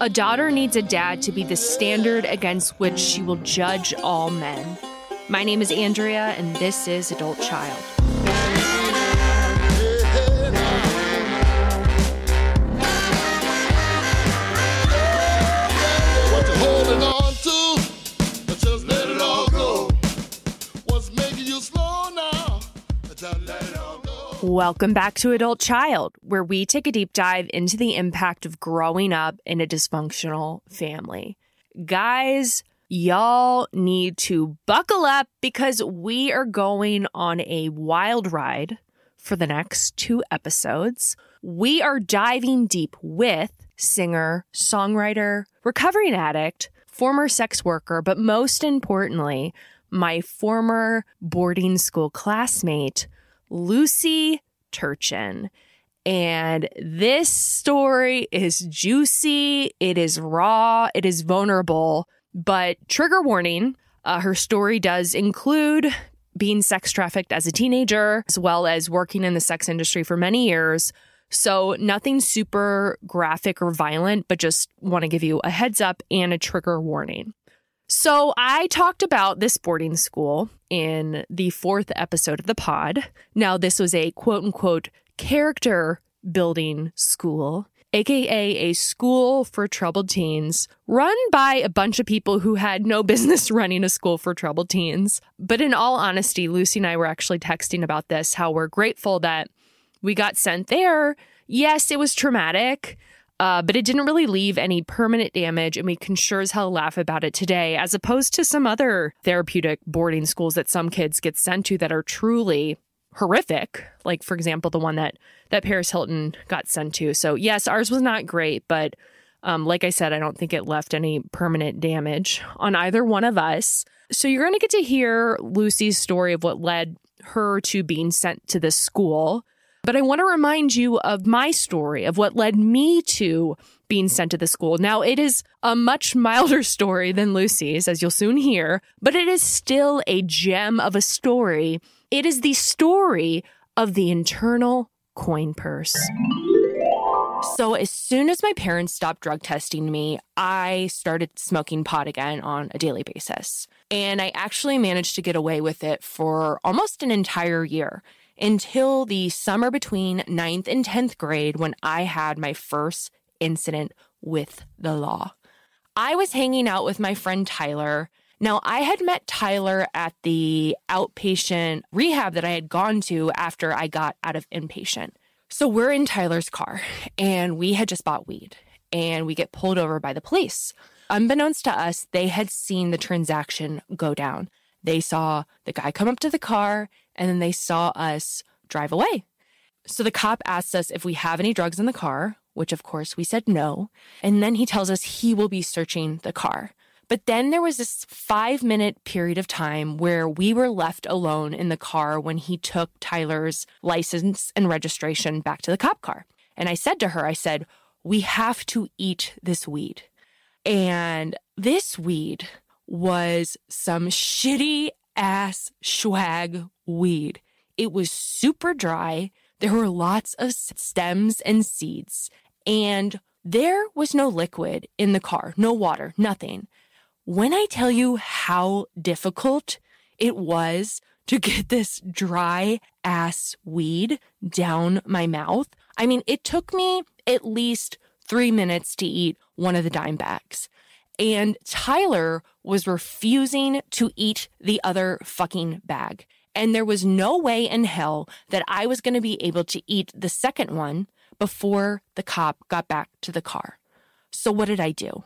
A daughter needs a dad to be the standard against which she will judge all men. My name is Andrea, and this is Adult Child. Welcome back to Adult Child, where we take a deep dive into the impact of growing up in a dysfunctional family. Guys, y'all need to buckle up because we are going on a wild ride for the next 2 episodes. We are diving deep with singer, songwriter, recovering addict, former sex worker, but most importantly, my former boarding school classmate, Lucy Turchin. And this story is juicy, it is raw, it is vulnerable, but trigger warning, her story does include being sex trafficked as a teenager, as well as working in the sex industry for many years. So nothing super graphic or violent, but just want to give you a heads up and a trigger warning. So I talked about this boarding school in the 4th episode of the pod. Now, this was a quote-unquote character building school, aka a school for troubled teens, run by a bunch of people who had no business running a school for troubled teens. But in all honesty, Lucy and I were actually texting about this, how we're grateful that we got sent there. Yes, it was traumatic. But it didn't really leave any permanent damage, and we can sure as hell laugh about it today, as opposed to some other therapeutic boarding schools that some kids get sent to that are truly horrific. Like, for example, the one that Paris Hilton got sent to. So, yes, ours was not great, but like I said, I don't think it left any permanent damage on either one of us. So you're going to get to hear Lucy's story of what led her to being sent to this school. But I want to remind you of my story, of what led me to being sent to the school. Now, it is a much milder story than Lucy's, as you'll soon hear, but it is still a gem of a story. It is the story of the internal coin purse. So as soon as my parents stopped drug testing me, I started smoking pot again on a daily basis. And I actually managed to get away with it for almost an entire year, until the summer between 9th and 10th grade when I had my first incident with the law. I was hanging out with my friend Tyler. Now, I had met Tyler at the outpatient rehab that I had gone to after I got out of inpatient. So we're in Tyler's car, and we had just bought weed, and we get pulled over by the police. Unbeknownst to us, they had seen the transaction go down. They saw the guy come up to the car, and then they saw us drive away. So the cop asked us if we have any drugs in the car, which of course we said no. And then he tells us he will be searching the car. But then there was this 5-minute period of time where we were left alone in the car when he took Tyler's license and registration back to the cop car. And I said to her, we have to eat this weed. And this weed was some shitty ass swag weed. It was super dry. There were lots of stems and seeds, and there was no liquid in the car, no water, nothing. When I tell you how difficult it was to get this dry ass weed down my mouth, I mean, it took me at least 3 minutes to eat one of the dime bags. And Tyler was refusing to eat the other fucking bag. And there was no way in hell that I was going to be able to eat the second one before the cop got back to the car. So what did I do?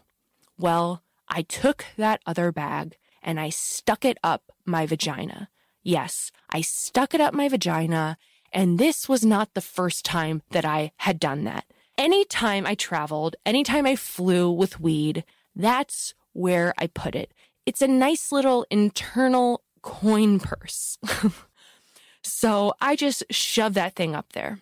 Well, I took that other bag and I stuck it up my vagina. Yes, I stuck it up my vagina. And this was not the first time that I had done that. Anytime I traveled, anytime I flew with weed, that's where I put it. It's a nice little internal coin purse. So I just shoved that thing up there.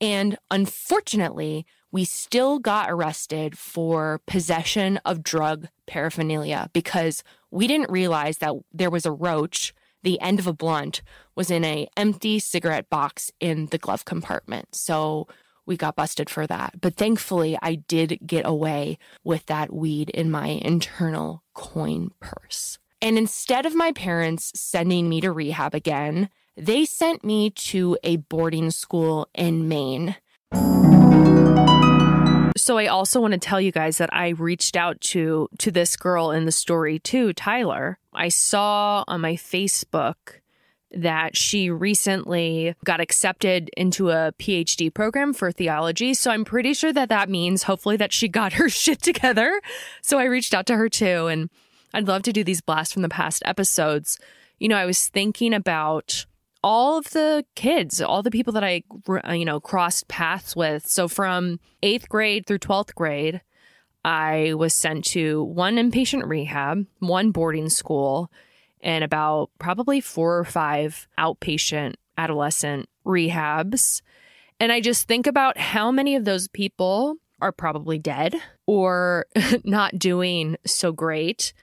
And unfortunately, we still got arrested for possession of drug paraphernalia because we didn't realize that there was a roach. The end of a blunt was in an empty cigarette box in the glove compartment. So we got busted for that. But thankfully, I did get away with that weed in my internal coin purse. And instead of my parents sending me to rehab again, they sent me to a boarding school in Maine. So I also want to tell you guys that I reached out to this girl in the story too, Tyler. I saw on my Facebook that she recently got accepted into a PhD program for theology. So I'm pretty sure that that means hopefully that she got her shit together. So I reached out to her too. And I'd love to do these blasts from the past episodes. You know, I was thinking about all of the kids, all the people that I, you know, crossed paths with. So from 8th grade through 12th grade, I was sent to one inpatient rehab, one boarding school, and about probably 4 or 5 outpatient adolescent rehabs. And I just think about how many of those people are probably dead or not doing so great.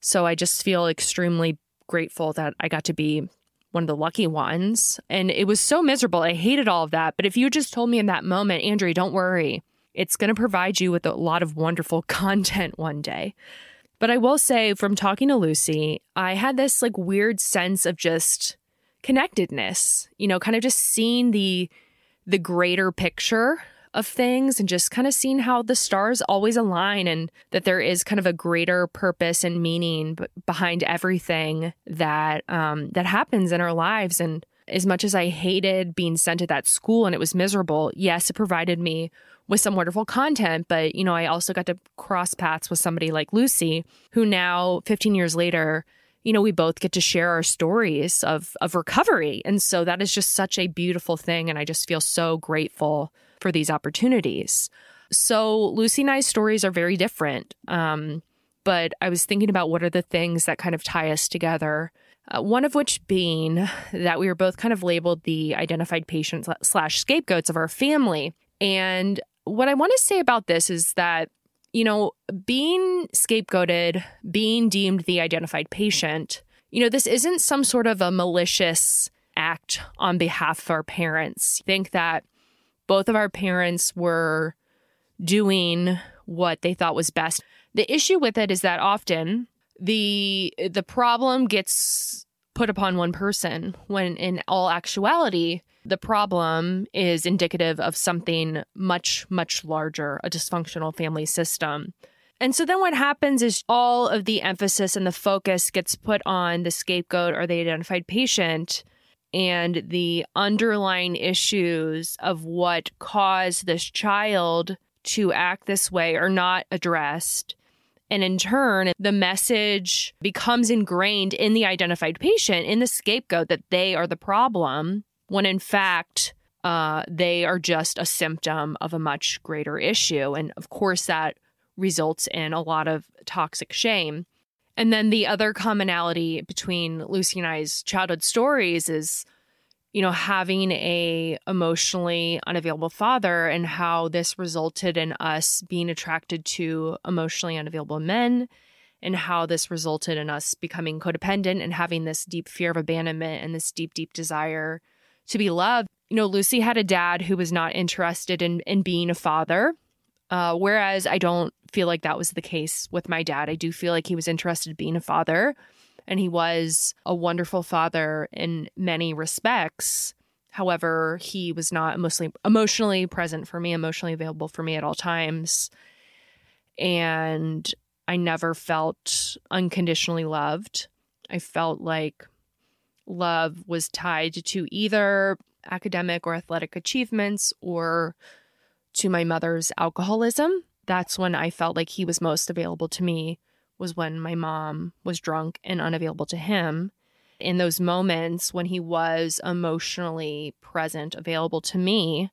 So I just feel extremely grateful that I got to be one of the lucky ones. And it was so miserable. I hated all of that. But if you just told me in that moment, Andrea, don't worry, it's going to provide you with a lot of wonderful content one day. But I will say, from talking to Lucy, I had this like weird sense of just connectedness, you know, kind of just seeing the greater picture of things and just kind of seeing how the stars always align and that there is kind of a greater purpose and meaning behind everything that that happens in our lives. And as much as I hated being sent to that school and it was miserable, yes, it provided me with some wonderful content. But, you know, I also got to cross paths with somebody like Lucy, who now 15 years later, you know, we both get to share our stories of recovery. And so that is just such a beautiful thing. And I just feel so grateful for these opportunities. So Lucy and I's stories are very different. But I was thinking about what are the things that kind of tie us together. One of which being that we were both kind of labeled the identified patients / scapegoats of our family. And what I want to say about this is that, you know, being scapegoated, being deemed the identified patient, you know, this isn't some sort of a malicious act on behalf of our parents. I think that both of our parents were doing what they thought was best. The issue with it is that often the problem gets put upon one person when in all actuality, the problem is indicative of something much, much larger, a dysfunctional family system. And so then what happens is all of the emphasis and the focus gets put on the scapegoat or the identified patient, and the underlying issues of what caused this child to act this way are not addressed. And in turn, the message becomes ingrained in the identified patient, in the scapegoat, that they are the problem, when in fact, they are just a symptom of a much greater issue. And of course, that results in a lot of toxic shame. And then the other commonality between Lucy and I's childhood stories is, you know, having a emotionally unavailable father and how this resulted in us being attracted to emotionally unavailable men, and how this resulted in us becoming codependent and having this deep fear of abandonment and this deep, deep desire to be loved. You know, Lucy had a dad who was not interested in being a father, whereas I don't feel like that was the case with my dad. I do feel like he was interested in being a father, and he was a wonderful father in many respects. However, he was not emotionally present for me, emotionally available for me at all times. And I never felt unconditionally loved. I felt like love was tied to either academic or athletic achievements or to my mother's alcoholism. That's when I felt like he was most available to me, was when my mom was drunk and unavailable to him. In those moments when he was emotionally present, available to me,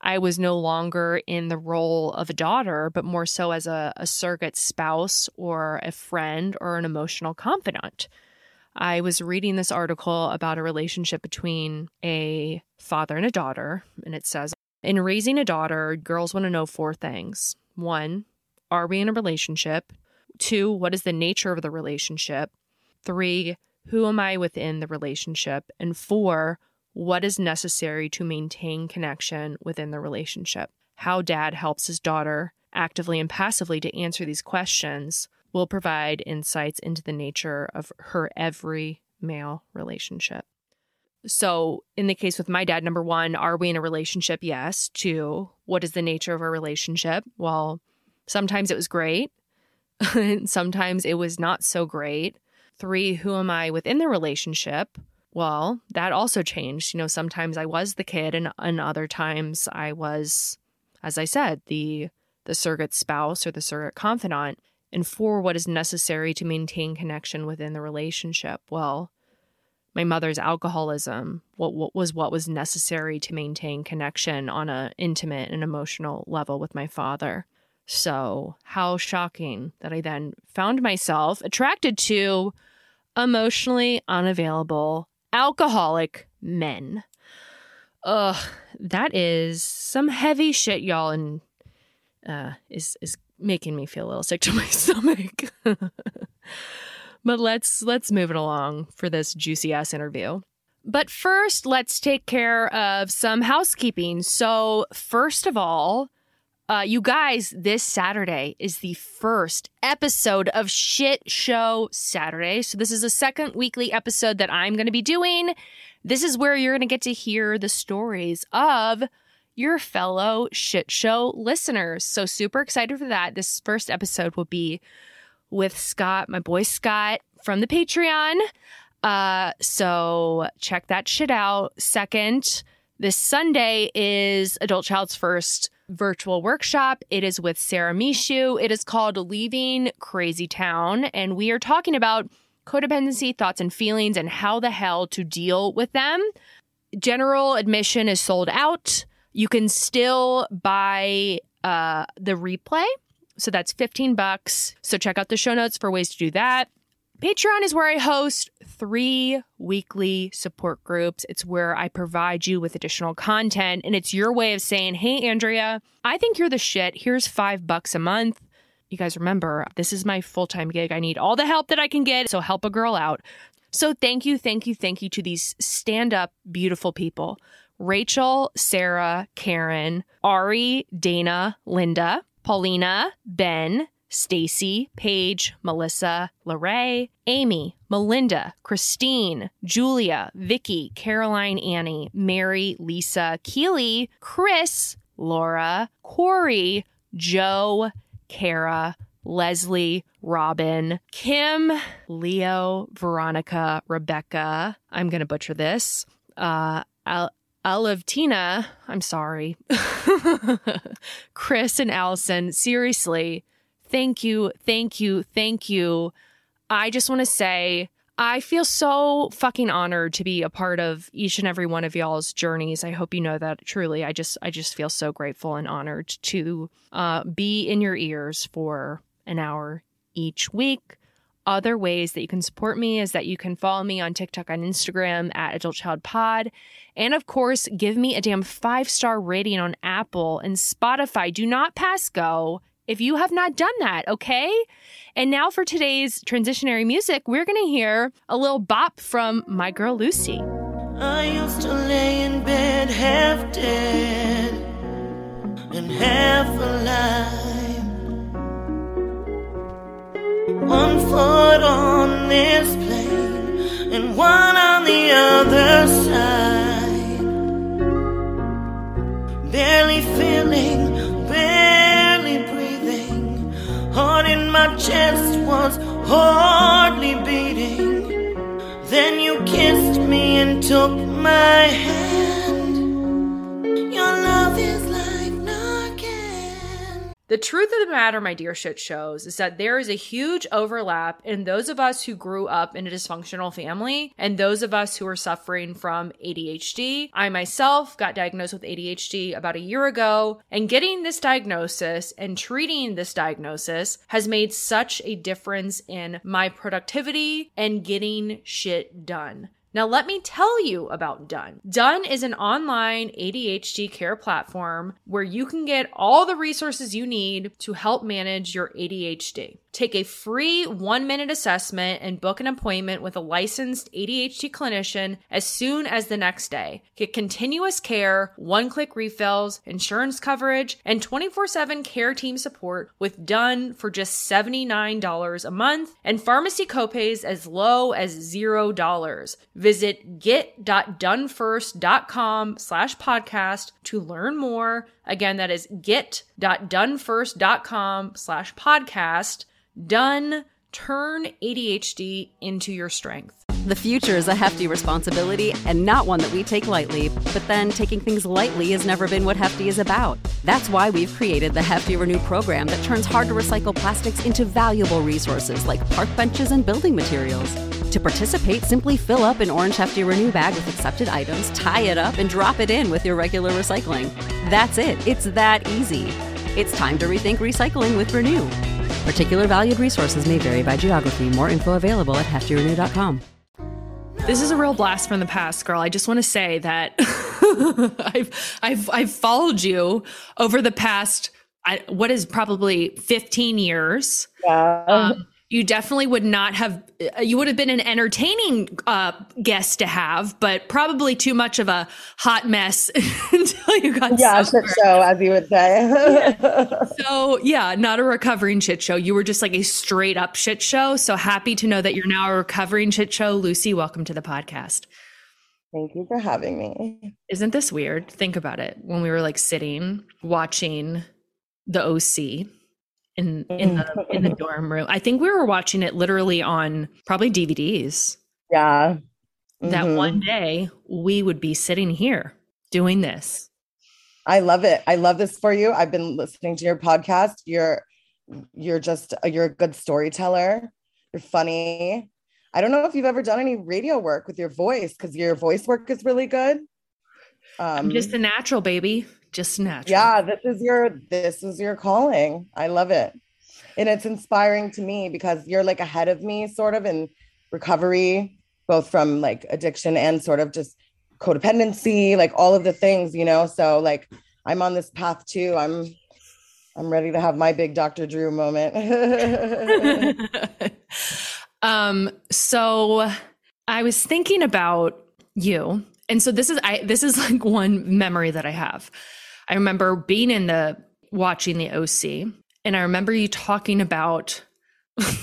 I was no longer in the role of a daughter, but more so as a surrogate spouse or a friend or an emotional confidant. I was reading this article about a relationship between a father and a daughter, and it says, in raising a daughter, girls want to know 4 things. 1, are we in a relationship? 2, what is the nature of the relationship? 3, who am I within the relationship? And 4, what is necessary to maintain connection within the relationship. How dad helps his daughter actively and passively to answer these questions will provide insights into the nature of her every male relationship. So in the case with my dad, number one, are we in a relationship? Yes. Two, what is the nature of our relationship? Well, sometimes it was great. Sometimes it was not so great. Three, who am I within the relationship? Well, that also changed. You know, sometimes I was the kid and other times I was, as I said, the surrogate spouse or the surrogate confidant. And four, what is necessary to maintain connection within the relationship? Well, my mother's alcoholism, what was necessary to maintain connection on an intimate and emotional level with my father. So how shocking that I then found myself attracted to emotionally unavailable alcoholic men. Ugh, that is some heavy shit, y'all, and is making me feel a little sick to my stomach. But let's move it along for this juicy ass interview. But first, let's take care of some housekeeping. So first of all, you guys, this Saturday is the first episode of Shit Show Saturday. So this is a second weekly episode that I'm going to be doing. This is where you're going to get to hear the stories of your fellow Shit Show listeners. So super excited for that. This first episode will be with Scott, my boy Scott from the Patreon. So check that shit out. Second, this Sunday is Adult Child's first virtual workshop. It is with Sarah Mishu. It is called Leaving Crazy Town. And we are talking about codependency, thoughts and feelings, and how the hell to deal with them. General admission is sold out. You can still buy the replay. So that's $15. So check out the show notes for ways to do that. Patreon is where I host 3 weekly support groups. It's where I provide you with additional content. And it's your way of saying, hey, Andrea, I think you're the shit. Here's $5 a month. You guys remember, this is my full-time gig. I need all the help that I can get. So help a girl out. So thank you to these stand-up beautiful people. Rachel, Sarah, Karen, Ari, Dana, Linda, Paulina, Ben, Stacy, Paige, Melissa, Lorraine, Amy, Melinda, Christine, Julia, Vicky, Caroline, Annie, Mary, Lisa, Keely, Chris, Laura, Corey, Joe, Kara, Leslie, Robin, Kim, Leo, Veronica, Rebecca, I'm going to butcher this, Olive, Tina, I'm sorry, Chris and Allison, seriously, thank you. I just want to say I feel so fucking honored to be a part of each and every one of y'all's journeys. I hope you know that truly. I just feel so grateful and honored to be in your ears for an hour each week. Other ways that you can support me is that you can follow me on TikTok and Instagram at Adult Child Pod. And of course, give me a damn 5-star rating on Apple and Spotify. Do not pass go if you have not done that, okay? And now for today's transitionary music, we're going to hear a little bop from my girl Lucy. I used to lay in bed half dead and half alive. One foot on this plane and one on the other side. Barely feeling, barely breathing. Heart in my chest was hardly beating. Then you kissed me and took my hand. Your love is the truth of the matter, my dear shit shows, is that there is a huge overlap in those of us who grew up in a dysfunctional family and those of us who are suffering from ADHD. I myself got diagnosed with ADHD about a year ago, and getting this diagnosis and treating this diagnosis has made such a difference in my productivity and getting shit done. Now, let me tell you about Done. Done is an online ADHD care platform where you can get all the resources you need to help manage your ADHD. Take a free 1-minute assessment and book an appointment with a licensed ADHD clinician as soon as the next day. Get continuous care, one-click refills, insurance coverage, and 24/7 care team support with Done for just $79 a month and pharmacy copays as low as $0. Visit get.donefirst.com/podcast to learn more. Again, that is get.donefirst.com/podcast. Done. Turn ADHD into your strength. The future is a hefty responsibility and not one that we take lightly. But then taking things lightly has never been what Hefty is about. That's why we've created the Hefty Renew program that turns hard to recycle plastics into valuable resources like park benches and building materials. To participate, simply fill up an orange Hefty Renew bag with accepted items, tie it up, and drop it in with your regular recycling. That's it. It's that easy. It's time to rethink recycling with Renew. Particular valued resources may vary by geography. More info available at heftyrenew.com. This is a real blast from the past, girl. I just want to say that I've followed you over the past, what is probably 15 years. Yeah. You definitely would not have, you would have been an entertaining guest to have, but probably too much of a hot mess until you got shit show, as you would say. Yeah. So yeah, not a recovering shit show. You were just like a straight up shit show. So happy to know that you're now a recovering shit show. Lucy, welcome to the podcast. Thank you for having me. Isn't this weird? Think about it. When we were like sitting, watching the OC. In the dorm room. I think we were watching it literally on probably DVDs. Yeah. Mm-hmm. That one day we would be sitting here doing this. I love it. I love this for you. I've been listening to your podcast. You're a good storyteller. You're funny. I don't know if you've ever done any radio work with your voice, because your voice work is really good. I'm just a natural, baby. Just natural. Yeah, this is your calling. I love it. And it's inspiring to me because you're like ahead of me sort of in recovery, both from like addiction and sort of just codependency, like all of the things, you know? So like I'm on this path too. I'm ready to have my big Dr. Drew moment. So I was thinking about you. And so this is like one memory that I have. I remember being watching the OC, and I remember you talking about, I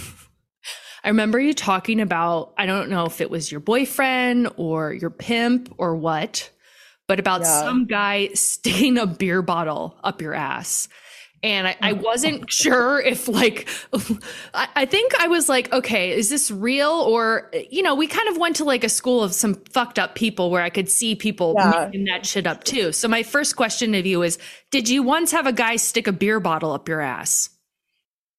don't know if it was your boyfriend or your pimp or what, but about some guy sticking a beer bottle up your ass. And I wasn't sure if like, I think I was like, okay, is this real? Or, you know, we kind of went to like a school of some fucked up people where I could see people making that shit up too. So my first question of you is, did you once have a guy stick a beer bottle up your ass?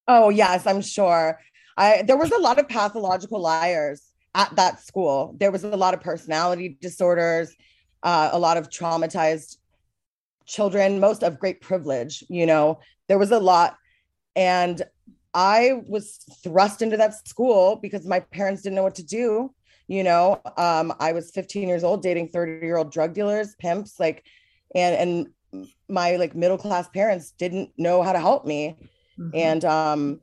Oh yes, I'm sure. There was a lot of pathological liars at that school. There was a lot of personality disorders, a lot of traumatized children, most of great privilege, you know, there was a lot. And I was thrust into that school because my parents didn't know what to do. You know, I was 15 years old, dating 30-year-old drug dealers, pimps, like, and my like middle-class parents didn't know how to help me. Mm-hmm. And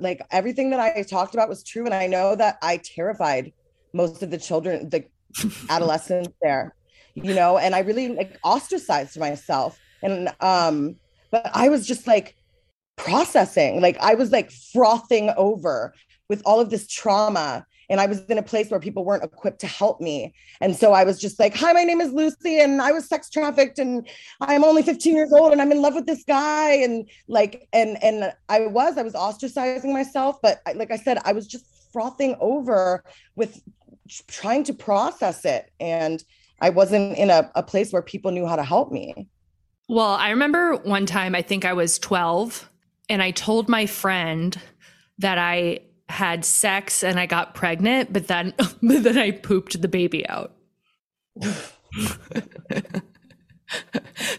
like everything that I talked about was true. And I know that I terrified most of the children, the adolescents there. You know, and I really like ostracized myself. And, but I was just like processing, like I was like frothing over with all of this trauma. And I was in a place where people weren't equipped to help me. And so I was just like, hi, my name is Lucy and I was sex trafficked and I'm only 15 years old and I'm in love with this guy. And like, and I was ostracizing myself, but like I said, I was just frothing over with trying to process it. And I wasn't in a place where people knew how to help me. Well, I remember one time, I think I was 12, and I told my friend that I had sex and I got pregnant, but then I pooped the baby out.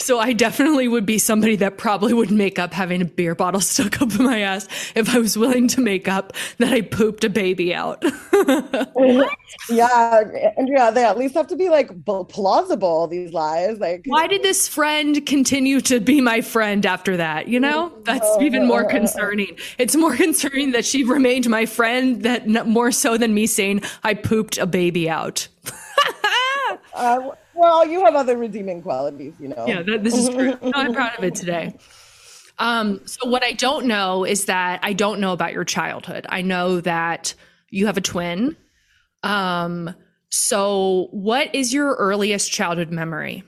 So I definitely would be somebody that probably would make up having a beer bottle stuck up my ass if I was willing to make up that I pooped a baby out. Yeah, Andrea, they at least have to be like plausible, these lies. Like, why did this friend continue to be my friend after that? You know, that's even more concerning. It's more concerning that she remained my friend more so than me saying I pooped a baby out. Well, you have other redeeming qualities, you know. Yeah, this is true. No, I'm proud of it today. So what I don't know is that I don't know about your childhood. I know that you have a twin. So what is your earliest childhood memory?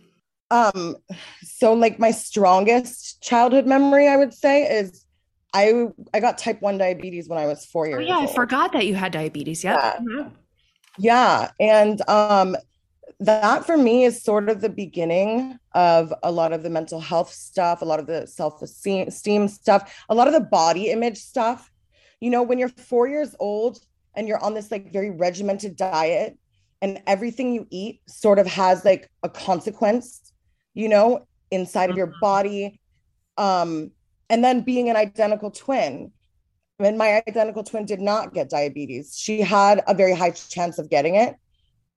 So like my strongest childhood memory, I would say, is I got type 1 diabetes when I was 4 years old. I forgot that you had diabetes. Yep. Yeah. Mm-hmm. Yeah. And that for me is sort of the beginning of a lot of the mental health stuff, a lot of the self-esteem stuff, a lot of the body image stuff. You know, when you're 4 years old and you're on this like very regimented diet and everything you eat sort of has like a consequence, you know, inside of your body. And then being an identical twin. And my identical twin did not get diabetes. She had a very high chance of getting it,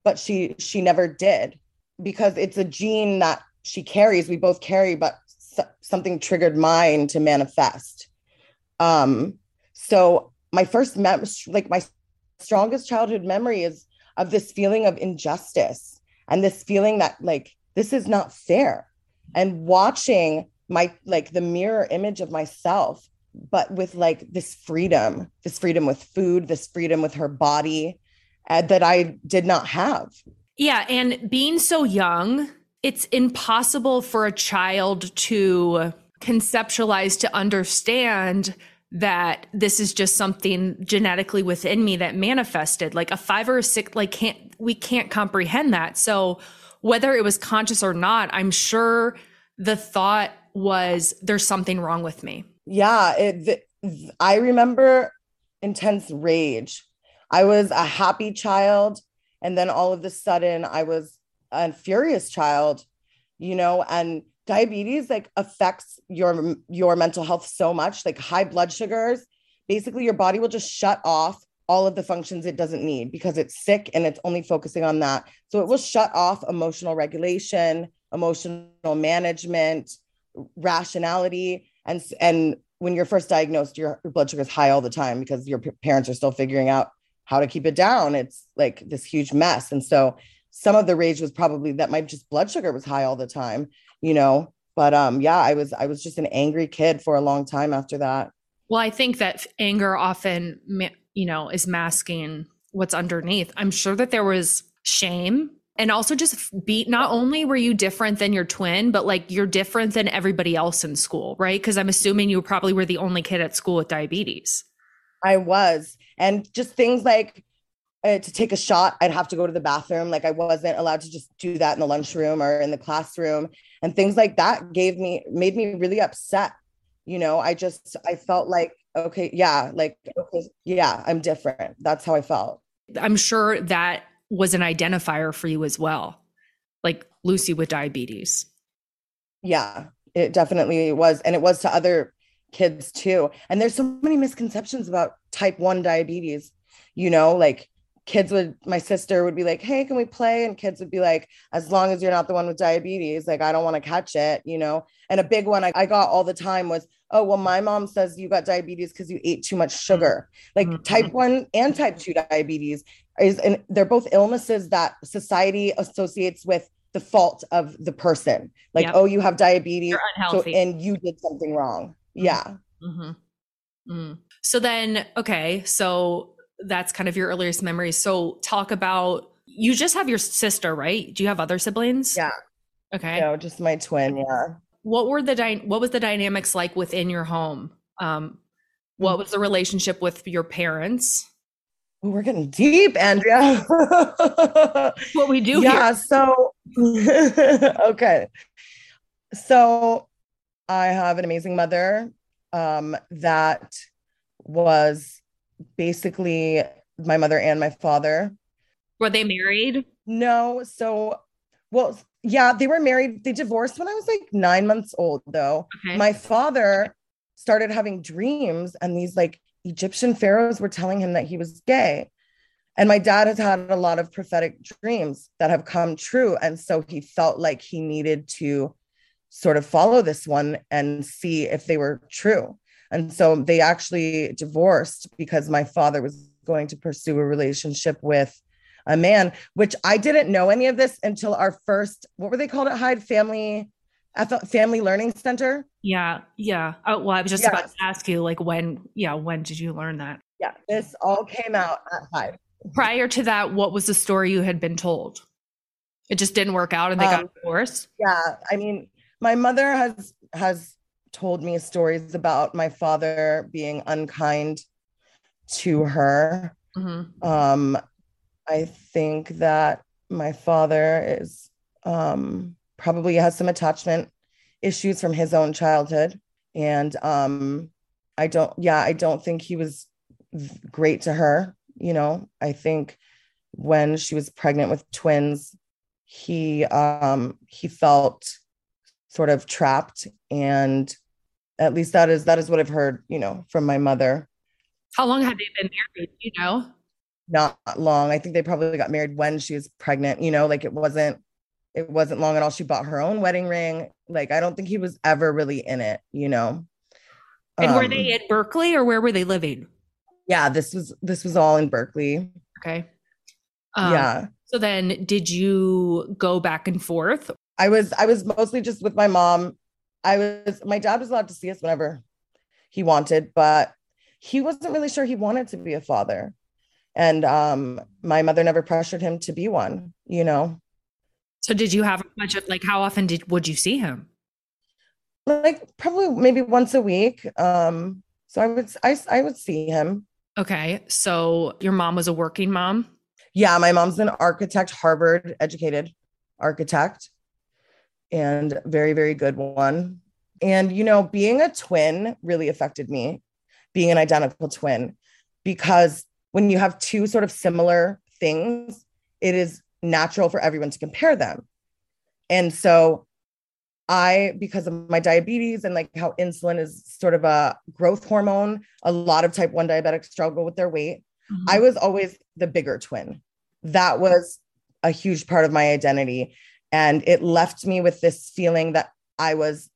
but she never did, because it's a gene that she carries, we both carry, but something triggered mine to manifest. So my first my strongest childhood memory is of this feeling of injustice and this feeling that like, this is not fair, and watching my, like the mirror image of myself, but with like this freedom with food, this freedom with her body, that I did not have. Yeah. And being so young, it's impossible for a child to conceptualize, to understand that this is just something genetically within me that manifested, like a 5 or a 6, like we can't comprehend that. So whether it was conscious or not, I'm sure the thought was, there's something wrong with me. Yeah. I remember intense rage. I was a happy child, and then all of a sudden I was a furious child, you know, and diabetes like affects your mental health so much, like high blood sugars. Basically, your body will just shut off all of the functions it doesn't need because it's sick and it's only focusing on that. So it will shut off emotional regulation, emotional management, rationality, and when you're first diagnosed, your blood sugar is high all the time because your parents are still figuring out how to keep it down. It's like this huge mess. And so some of the rage was probably that my just blood sugar was high all the time, you know, but yeah, I was just an angry kid for a long time after that. Well, I think that anger often, you know, is masking what's underneath. I'm sure that there was shame, and also just not only were you different than your twin, but like you're different than everybody else in school, right? Because I'm assuming you probably were the only kid at school with diabetes. I was. And just things like to take a shot, I'd have to go to the bathroom. Like I wasn't allowed to just do that in the lunchroom or in the classroom, and things like that made me really upset. You know, I felt like, I'm different. That's how I felt. I'm sure that was an identifier for you as well. Like Lucy with diabetes. Yeah, it definitely was. And it was to other kids too. And there's so many misconceptions about type 1 diabetes, you know, like my sister would be like, hey, can we play? And kids would be like, as long as you're not the one with diabetes, like, I don't want to catch it, you know? And a big one I got all the time was, oh, well, my mom says you got diabetes because you ate too much sugar. Like type 1 and type 2 diabetes they're both illnesses that society associates with the fault of the person. Like, yep. Oh, you have diabetes, you're unhealthy. And you did something wrong. Yeah. Mm-hmm. Mm. So then, okay. So that's kind of your earliest memories. So talk about, you just have your sister, right? Do you have other siblings? Yeah. Okay. No, just my twin. Yeah. What was the dynamics like within your home? What was the relationship with your parents? We're getting deep, Andrea. That's what we do. Yeah. Here. So, okay. So I have an amazing mother that was basically my mother and my father. Were they married? No. So, well, Yeah, they were married. They divorced when I was like 9 months old, though. Okay. My father started having dreams, and these like Egyptian pharaohs were telling him that he was gay. And my dad has had a lot of prophetic dreams that have come true. And so he felt like he needed to sort of follow this one and see if they were true. And so they actually divorced because my father was going to pursue a relationship with a man, which I didn't know any of this until our first, what were they called at Hyde? Family Learning Center? Yeah. Yeah. Oh, well, I was just about to ask you, like, when did you learn that? Yeah. This all came out at Hyde. Prior to that, what was the story you had been told? It just didn't work out and they got divorced? Yeah. I mean, my mother has told me stories about my father being unkind to her. Mm-hmm. I think that my father is probably has some attachment issues from his own childhood. And I don't think he was great to her. You know, I think when she was pregnant with twins, he felt sort of trapped. And at least that is what I've heard, you know, from my mother. How long had they been married, you know? Not long. I think they probably got married when she was pregnant, you know, like it wasn't long at all. She bought her own wedding ring. Like, I don't think he was ever really in it, you know? And were they at Berkeley or where were they living? Yeah, this was all in Berkeley. Okay. Yeah. So then did you go back and forth? I was mostly just with my mom. My dad was allowed to see us whenever he wanted, but he wasn't really sure he wanted to be a father. And my mother never pressured him to be one, you know? So did you have a bunch of, like, how often would you see him? Like probably maybe once a week. So I would see him. Okay. So your mom was a working mom? Yeah. My mom's an architect, Harvard educated architect, and very, very good one. And, you know, being a twin really affected me, being an identical twin, because when you have two sort of similar things, it is natural for everyone to compare them. And so because of my diabetes and like how insulin is sort of a growth hormone, a lot of type 1 diabetics struggle with their weight. Mm-hmm. I was always the bigger twin. That was a huge part of my identity. And it left me with this feeling that I was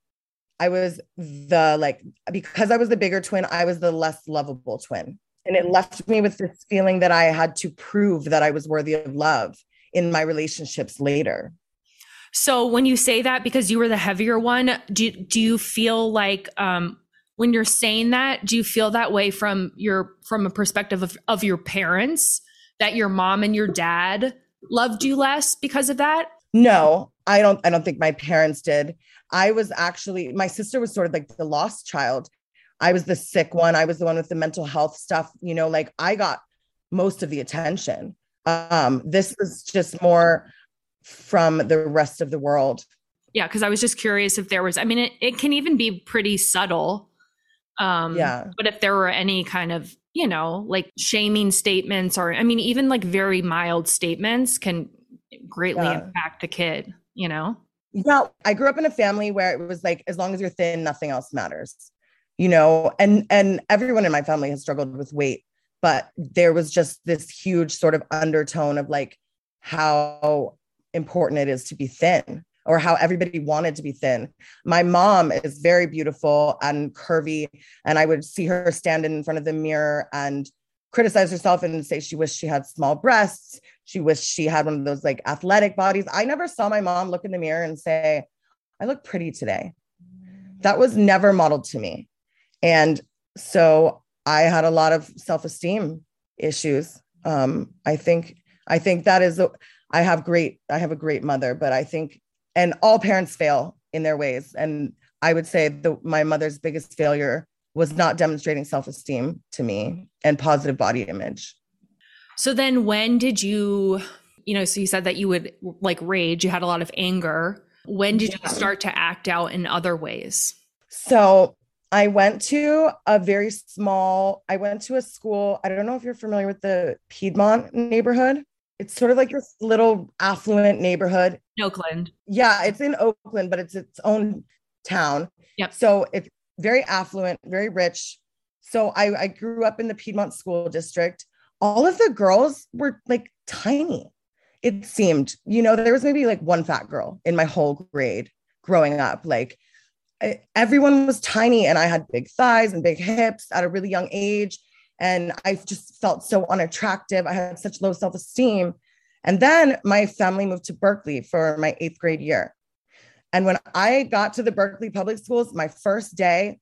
the, like, because I was the bigger twin, I was the less lovable twin. And it left me with this feeling that I had to prove that I was worthy of love in my relationships later. So when you say that, because you were the heavier one, do you feel like, when you're saying that, do you feel that way from a perspective of your parents, that your mom and your dad loved you less because of that? No, I don't think my parents did. I was actually, my sister was sort of like the lost child. I was the sick one. I was the one with the mental health stuff. You know, like I got most of the attention. This was just more from the rest of the world. Yeah. Cause I was just curious if there was, I mean, it can even be pretty subtle. But if there were any kind of, you know, like shaming statements, or, I mean, even like very mild statements can greatly impact a kid, you know? Yeah. I grew up in a family where it was like, as long as you're thin, nothing else matters, you know, and everyone in my family has struggled with weight, but there was just this huge sort of undertone of like how important it is to be thin, or how everybody wanted to be thin. My mom is very beautiful and curvy, and I would see her stand in front of the mirror and criticize herself and say she wished she had small breasts. She wished she had one of those like athletic bodies. I never saw my mom look in the mirror and say, I look pretty today. That was never modeled to me. And so I had a lot of self-esteem issues. I think that is I have a great mother, but I think, and all parents fail in their ways. And I would say my mother's biggest failure was not demonstrating self-esteem to me and positive body image. So then when did you, you know, so you said that you would like rage, you had a lot of anger. When did you start to act out in other ways? So I went to I went to a school. I don't know if you're familiar with the Piedmont neighborhood. It's sort of like this little affluent neighborhood. Oakland. Yeah, it's in Oakland, but it's its own town. Yep. So it's very affluent, very rich. So I grew up in the Piedmont school district. All of the girls were like tiny. It seemed, you know, there was maybe like one fat girl in my whole grade growing up. Like everyone was tiny and I had big thighs and big hips at a really young age. And I just felt so unattractive. I had such low self-esteem. And then my family moved to Berkeley for my 8th grade year. And when I got to the Berkeley public schools, my first day,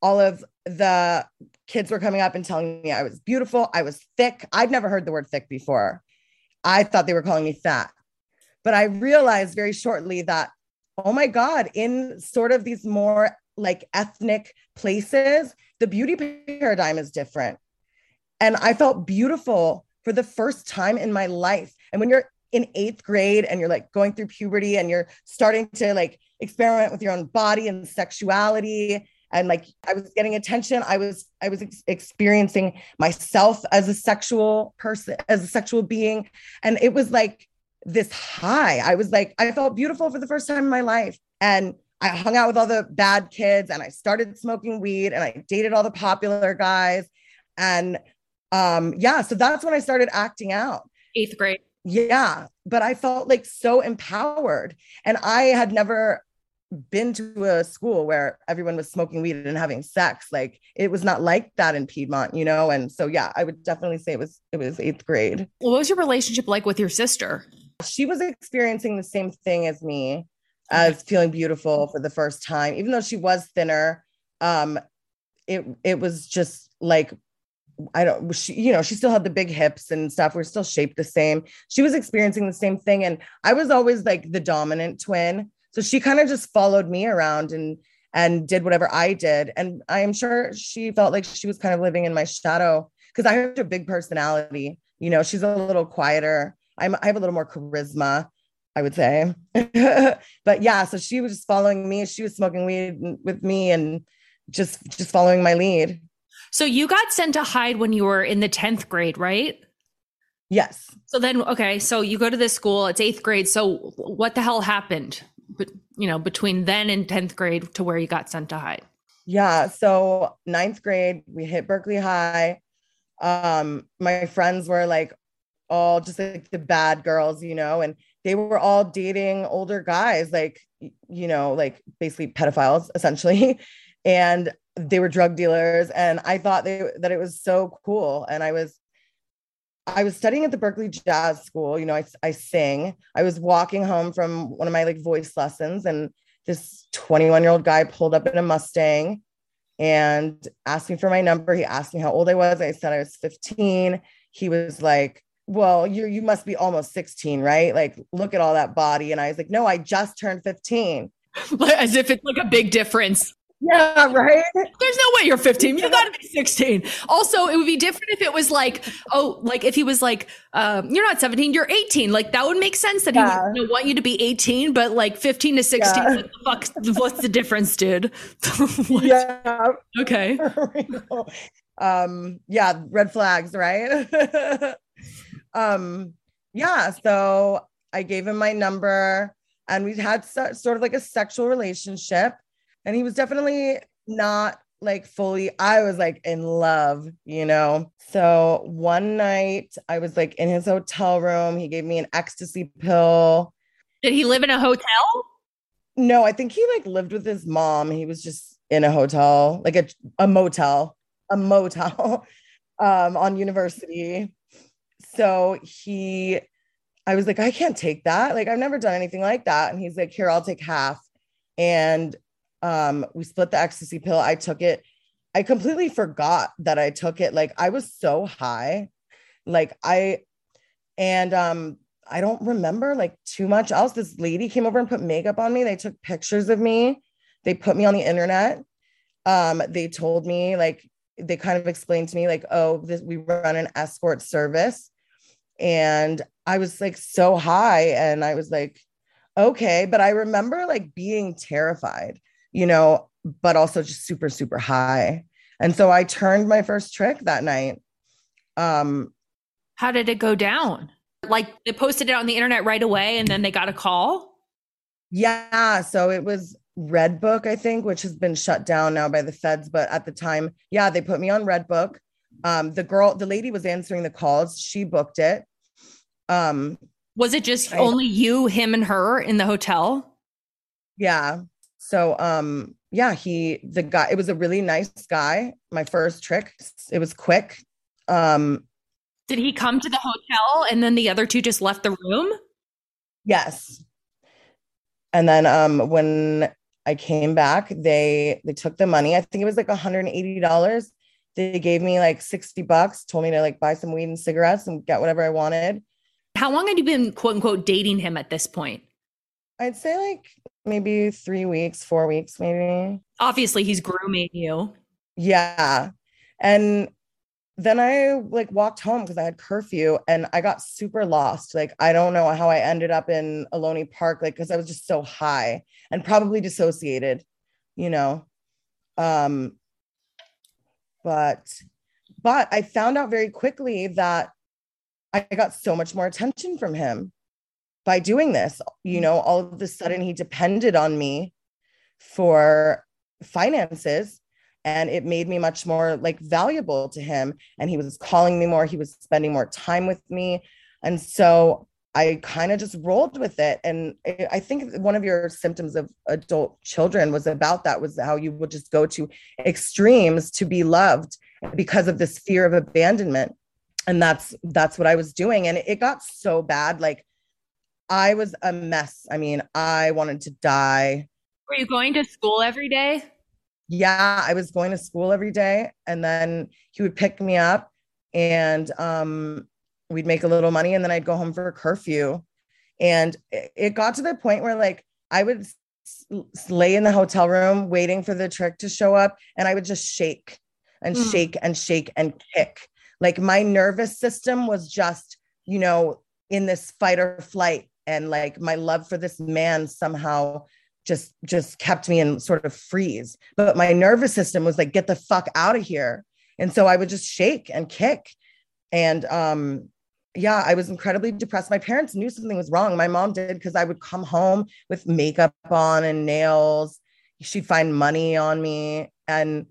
all of the kids were coming up and telling me I was beautiful. I was thick. I'd never heard the word thick before. I thought they were calling me fat. But I realized very shortly that, oh my God, in sort of these more like ethnic places, the beauty paradigm is different. And I felt beautiful for the first time in my life. And when you're in 8th grade and you're like going through puberty and you're starting to like experiment with your own body and sexuality, and like I was getting attention, I was experiencing myself as a sexual person, as a sexual being. And it was like this high. I was like, I felt beautiful for the first time in my life. And I hung out with all the bad kids and I started smoking weed and I dated all the popular guys. And so that's when I started acting out. 8th grade. Yeah. But I felt like so empowered. And I had never been to a school where everyone was smoking weed and having sex. Like it was not like that in Piedmont, you know? And so, yeah, I would definitely say it was 8th grade. Well, what was your relationship like with your sister? She was experiencing the same thing as me, as feeling beautiful for the first time, even though she was thinner. It was just like, she still had the big hips and stuff. We're still shaped the same. She was experiencing the same thing. And I was always like the dominant twin. So she kind of just followed me around and did whatever I did. And I am sure she felt like she was kind of living in my shadow because I have a big personality. You know, she's a little quieter. I have a little more charisma, I would say. But yeah, so she was just following me. She was smoking weed with me and just following my lead. So you got sent to Hyde when you were in the 10th grade, right? Yes. So then, okay, so you go to this school, it's 8th grade. So what the hell happened? But you know, between then and 10th grade to where you got sent to Hyde? Yeah. So 9th grade, we hit Berkeley High. My friends were like all just like the bad girls, you know, and they were all dating older guys, like, you know, like basically pedophiles essentially. And they were drug dealers. And I thought that it was so cool. And I was studying at the Berkeley Jazz School. You know, I sing. I was walking home from one of my like voice lessons and this 21-year-old guy pulled up in a Mustang and asked me for my number. He asked me how old I was. I said I was 15. He was like, well, you must be almost 16, right? Like, look at all that body. And I was like, no, I just turned 15. As if it's like a big difference. Yeah, right? There's no way you're 15. You got to be 16. Also, it would be different if it was like, oh, like if he was like, you're not 17, you're 18. Like that would make sense that he would want you to be 18, but like 15 to 16, what the fuck, what's the difference, dude? Yeah. Okay. Red flags, right? So I gave him my number and we had sort of like a sexual relationship. And he was definitely not like fully, I was like in love, you know? So one night I was like in his hotel room. He gave me an ecstasy pill. Did he live in a hotel? No, I think he like lived with his mom. He was just in a hotel, like a motel on University. So I was like, I can't take that. Like I've never done anything like that. And he's like, here, I'll take half. And we split the ecstasy pill. I took it. I completely forgot that I took it. Like I was so high, I don't remember like too much else. This lady came over and put makeup on me. They took pictures of me. They put me on the internet. They told me like, they kind of explained to me like, oh, we run an escort service. And I was like so high and I was like, okay. But I remember like being terrified, you know, but also just super, super high. And so I turned my first trick that night. How did it go down? Like they posted it on the internet right away and then they got a call? Yeah. So it was Redbook, I think, which has been shut down now by the feds. But at the time, yeah, they put me on Redbook. The lady was answering the calls. She booked it. Was it just only you, him and her in the hotel? Yeah. So, yeah, it was a really nice guy. My first trick. It was quick. Did he come to the hotel and then the other two just left the room? Yes. And then when I came back, they took the money. I think it was like $180. They gave me like $60, told me to like buy some weed and cigarettes and get whatever I wanted. How long had you been, quote unquote, dating him at this point? I'd say like maybe 4 weeks, maybe. Obviously, he's grooming you. Yeah. And then I like walked home because I had curfew and I got super lost. Like, I don't know how I ended up in Ohlone Park, like, because I was just so high and probably dissociated, you know. But I found out very quickly that I got so much more attention from him by doing this. You know, all of a sudden he depended on me for finances. And it made me much more like valuable to him. And he was calling me more. He was spending more time with me. And so I kind of just rolled with it. And I think one of your symptoms of adult children was about that, was how you would just go to extremes to be loved because of this fear of abandonment. And that's what I was doing. And it got so bad. Like, I was a mess. I mean, I wanted to die. Were you going to school every day? Yeah, I was going to school every day, and then he would pick me up and we'd make a little money and then I'd go home for a curfew. And it got to the point where like I would lay in the hotel room waiting for the trick to show up, and I would just shake and shake and shake and kick. Like, my nervous system was just, you know, in this fight or flight, and like my love for this man somehow just kept me in sort of freeze. But my nervous system was like, get the fuck out of here. And so I would just shake and kick. And yeah, I was incredibly depressed. My parents knew something was wrong. My mom did, because I would come home with makeup on and nails. She'd find money on me. And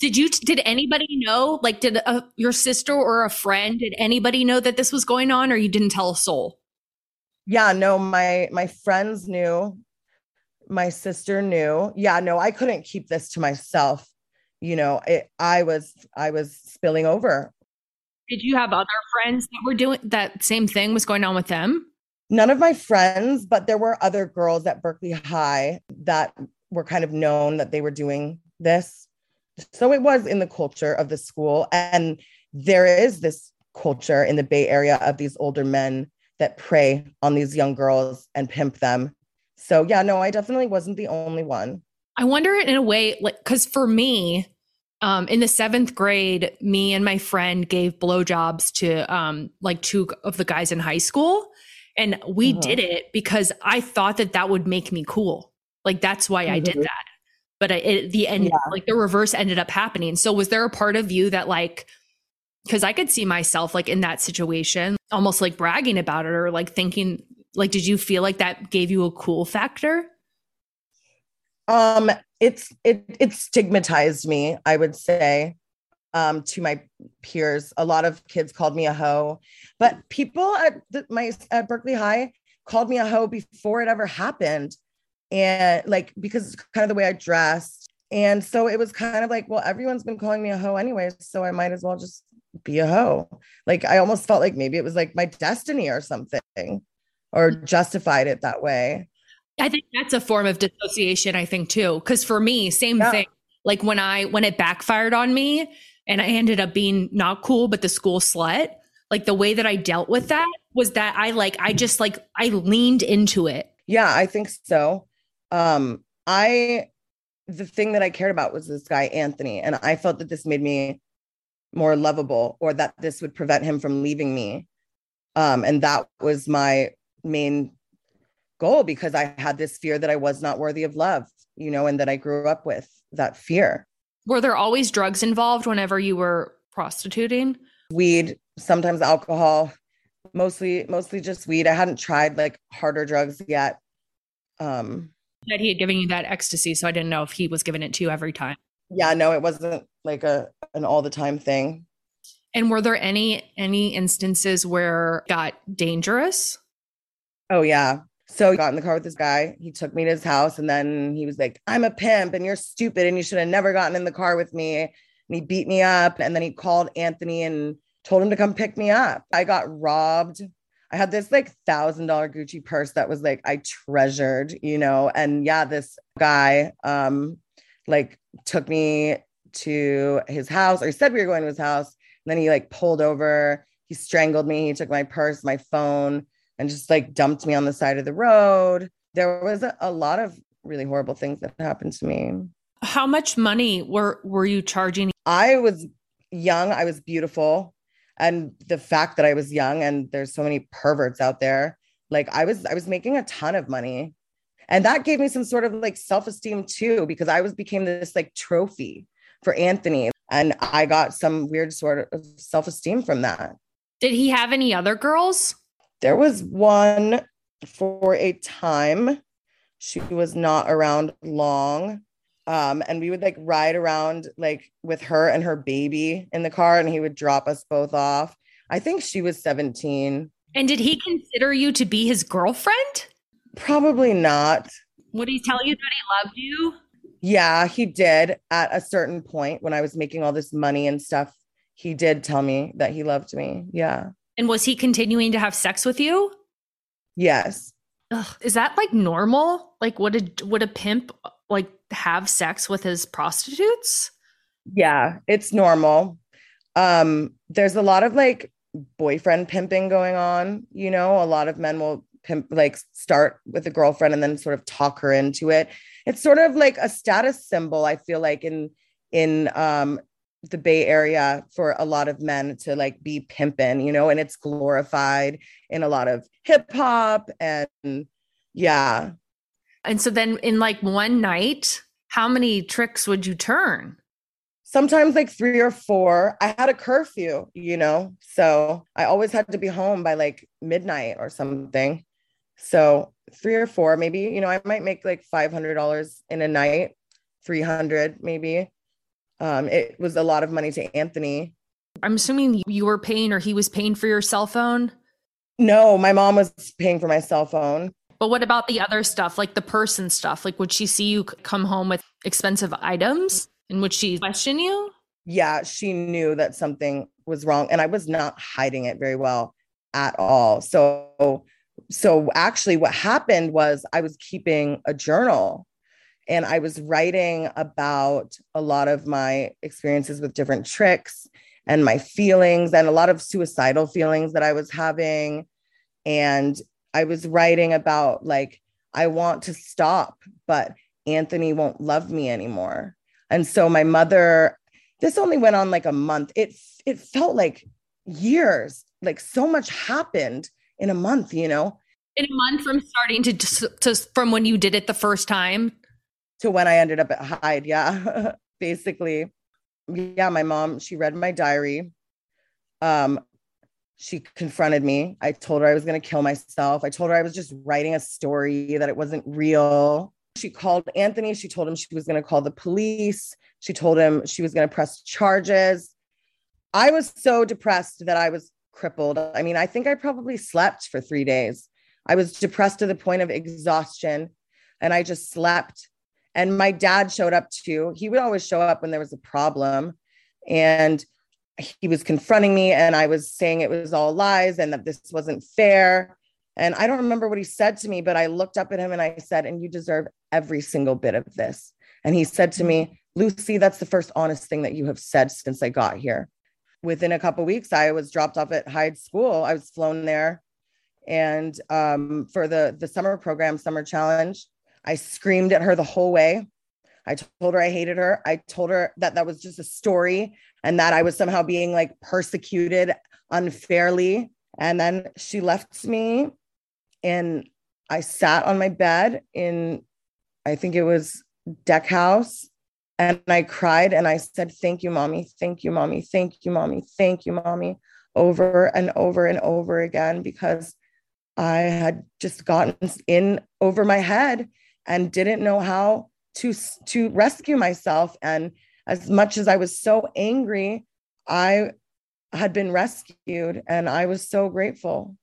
did anybody know, like, did your sister or a friend, did anybody know that this was going on, or you didn't tell a soul? Yeah, no, my friends knew, my sister knew. Yeah, no, I couldn't keep this to myself. You know, I was spilling over. Did you have other friends that were doing that same thing was going on with them? None of my friends, but there were other girls at Berkeley High that were kind of known that they were doing this. So it was in the culture of the school. And there is this culture in the Bay Area of these older men that prey on these young girls and pimp them. So yeah, no, I definitely wasn't the only one. I wonder in a way, like, because for me, in the 7th grade, me and my friend gave blowjobs to like 2 of the guys in high school. And we did it because I thought that would make me cool. Like, that's why I did that. But like the reverse ended up happening. So was there a part of you that like, because I could see myself like in that situation, almost like bragging about it, or like thinking, like, did you feel like that gave you a cool factor? It stigmatized me, I would say, to my peers. A lot of kids called me a hoe, but people at Berkeley High called me a hoe before it ever happened. And like, because kind of the way I dressed. And so it was kind of like, well, everyone's been calling me a hoe anyway, so I might as well just be a hoe. Like, I almost felt like maybe it was like my destiny or something, or justified it that way. I think that's a form of dissociation, I think, too. Because for me, same thing. Like, when it backfired on me and I ended up being not cool, but the school slut, like the way that I dealt with that was that I leaned into it. Yeah, I think so. The thing that I cared about was this guy, Anthony. And I felt that this made me more lovable, or that this would prevent him from leaving me. And that was my main goal, because I had this fear that I was not worthy of love, you know, and that I grew up with that fear. Were there always drugs involved whenever you were prostituting? Weed, sometimes alcohol, mostly just weed. I hadn't tried like harder drugs yet. That he had given you that ecstasy, so I didn't know if he was giving it to you every time. Yeah, no, it wasn't like an all the time thing. And were there any instances where it got dangerous? Oh yeah. So I got in the car with this guy. He took me to his house, and then he was like, "I'm a pimp and you're stupid and you should have never gotten in the car with me." And he beat me up, and then he called Anthony and told him to come pick me up. I got robbed. I had this like $1,000 Gucci purse that was like, I treasured, you know? And yeah, this guy, like took me to his house, or he said we were going to his house. And then he like pulled over, he strangled me. He took my purse, my phone, and just like dumped me on the side of the road. There was a lot of really horrible things that happened to me. How much money were you charging? I was young. I was beautiful. And the fact that I was young, and there's so many perverts out there, like I was making a ton of money, and that gave me some sort of like self-esteem too, because became this like trophy for Anthony. And I got some weird sort of self-esteem from that. Did he have any other girls? There was one for a time. She was not around long. And we would like ride around like with her and her baby in the car, and he would drop us both off. I think she was 17. And did he consider you to be his girlfriend? Probably not. Would he tell you that he loved you? Yeah, he did. At a certain point when I was making all this money and stuff, he did tell me that he loved me. Yeah. And was he continuing to have sex with you? Yes. Ugh, is that like normal? Like would a pimp like have sex with his prostitutes? Yeah, it's normal. There's a lot of like boyfriend pimping going on. You know, a lot of men will pimp, like start with a girlfriend and then sort of talk her into it. It's sort of like a status symbol, I feel like, in the Bay Area for a lot of men to like be pimping, you know, and it's glorified in a lot of hip hop and yeah. And so then in like one night, how many tricks would you turn? Sometimes like 3 or 4. I had a curfew, you know, so I always had to be home by like midnight or something. So 3 or 4, maybe, you know, I might make like $500 in a night, 300 maybe. It was a lot of money to Anthony. I'm assuming you were paying, or he was paying for your cell phone? No, my mom was paying for my cell phone. But what about the other stuff, like the purse and stuff? Like, would she see you come home with expensive items, and would she question you? Yeah, she knew that something was wrong, and I was not hiding it very well at all. So actually what happened was I was keeping a journal, and I was writing about a lot of my experiences with different tricks and my feelings and a lot of suicidal feelings that I was having. And I was writing about like, I want to stop, but Anthony won't love me anymore. And so my mother, this only went on like a month. It felt like years, like so much happened in a month, you know? In a month from starting to from when you did it the first time? To when I ended up at Hyde, yeah, basically. Yeah, my mom, she read my diary. She confronted me. I told her I was going to kill myself. I told her I was just writing a story, that it wasn't real. She called Anthony. She told him she was going to call the police. She told him she was going to press charges. I was so depressed that I was crippled. I mean, I think I probably slept for 3 days. I was depressed to the point of exhaustion, and I just slept. And my dad showed up too. He would always show up when there was a problem, and he was confronting me, and I was saying it was all lies and that this wasn't fair. And I don't remember what he said to me, but I looked up at him and I said, "And you deserve every single bit of this." And he said to me, "Lucy, that's the first honest thing that you have said since I got here." Within a couple of weeks, I was dropped off at Hyde School. I was flown there. And for the summer program, summer challenge, I screamed at her the whole way. I told her I hated her. I told her that was just a story, and that I was somehow being like persecuted unfairly. And then she left me, and I sat on my bed in, I think it was Deck House, and I cried and I said, "Thank you, mommy. Thank you, mommy. Thank you, mommy. Thank you, mommy. over and over and over again because I had just gotten in over my head and didn't know how to rescue myself. And as much as I was so angry, I had been rescued and I was so grateful.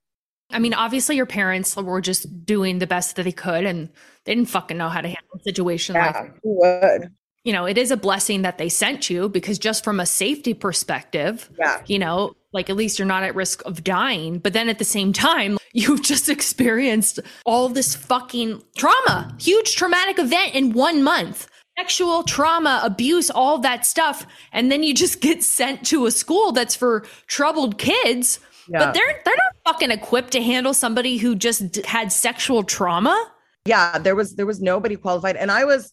I mean, obviously your parents were just doing the best that they could and they didn't fucking know how to handle a situation like that. Who would? You know, it is a blessing that they sent you because just from a safety perspective, you know, like at least you're not at risk of dying. But then at the same time, you've just experienced all this fucking trauma, huge traumatic event in 1 month, sexual trauma, abuse, all that stuff. And then you just get sent to a school that's for troubled kids. Yeah. But they're not fucking equipped to handle somebody who just had sexual trauma. Yeah, there was nobody qualified. And I was,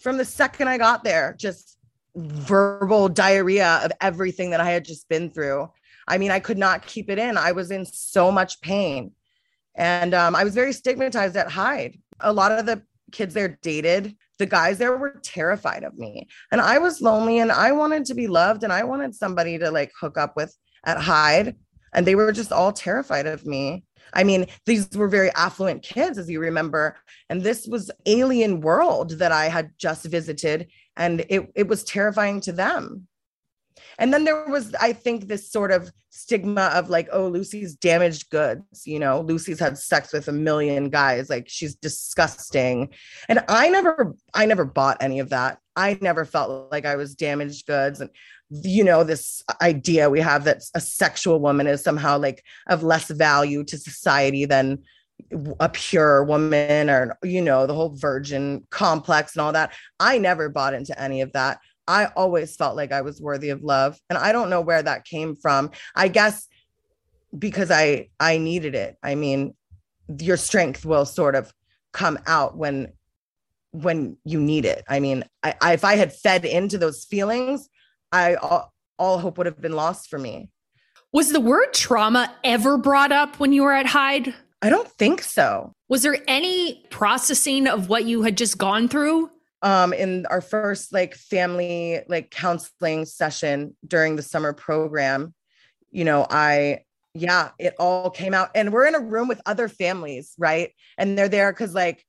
from the second I got there, just verbal diarrhea of everything that I had just been through. I mean, I could not keep it in. I was in so much pain. And I was very stigmatized at Hyde. A lot of the kids there dated. The guys there were terrified of me. And I was lonely and I wanted to be loved. And I wanted somebody to like hook up with at Hyde. And they were just all terrified of me. I mean, these were very affluent kids, as you remember. And this was alien world that I had just visited. And it was terrifying to them. And then there was, I think, this sort of stigma of like, oh, Lucy's damaged goods. You know, Lucy's had sex with 1 million guys. Like, she's disgusting. And I never bought any of that. I never felt like I was damaged goods. And, you know, this idea we have that a sexual woman is somehow like of less value to society than a pure woman, or, you know, the whole virgin complex and all that. I never bought into any of that. I always felt like I was worthy of love. And I don't know where that came from. I guess because I needed it. I mean, your strength will sort of come out when you need it. I mean, I if I had fed into those feelings, all hope would have been lost for me. Was the word trauma ever brought up when you were at Hyde? I don't think so. Was there any processing of what you had just gone through? In our first like family, like counseling session during the summer program, you know, it all came out, and we're in a room with other families. Right. And they're there. 'Cause like,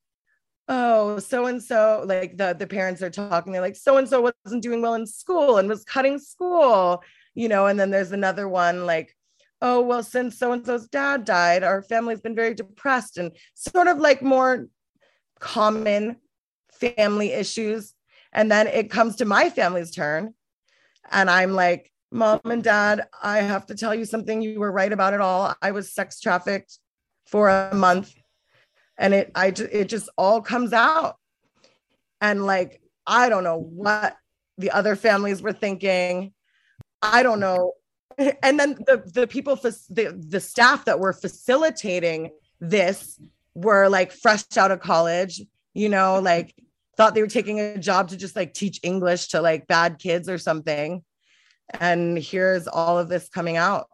oh, so-and-so, like the parents are talking, they're like, so-and-so wasn't doing well in school and was cutting school, you know. And then there's another one like, oh, well, since so-and-so's dad died, our family's been very depressed, and sort of like more common family issues. And then it comes to my family's turn. And I'm like, Mom and Dad, I have to tell you something. You were right about it all. I was sex trafficked for a month. And it just all comes out. And like, I don't know what the other families were thinking. I don't know. And then the people, the staff that were facilitating this were like fresh out of college, you know, like thought they were taking a job to just like teach English to like bad kids or something. And here's all of this coming out.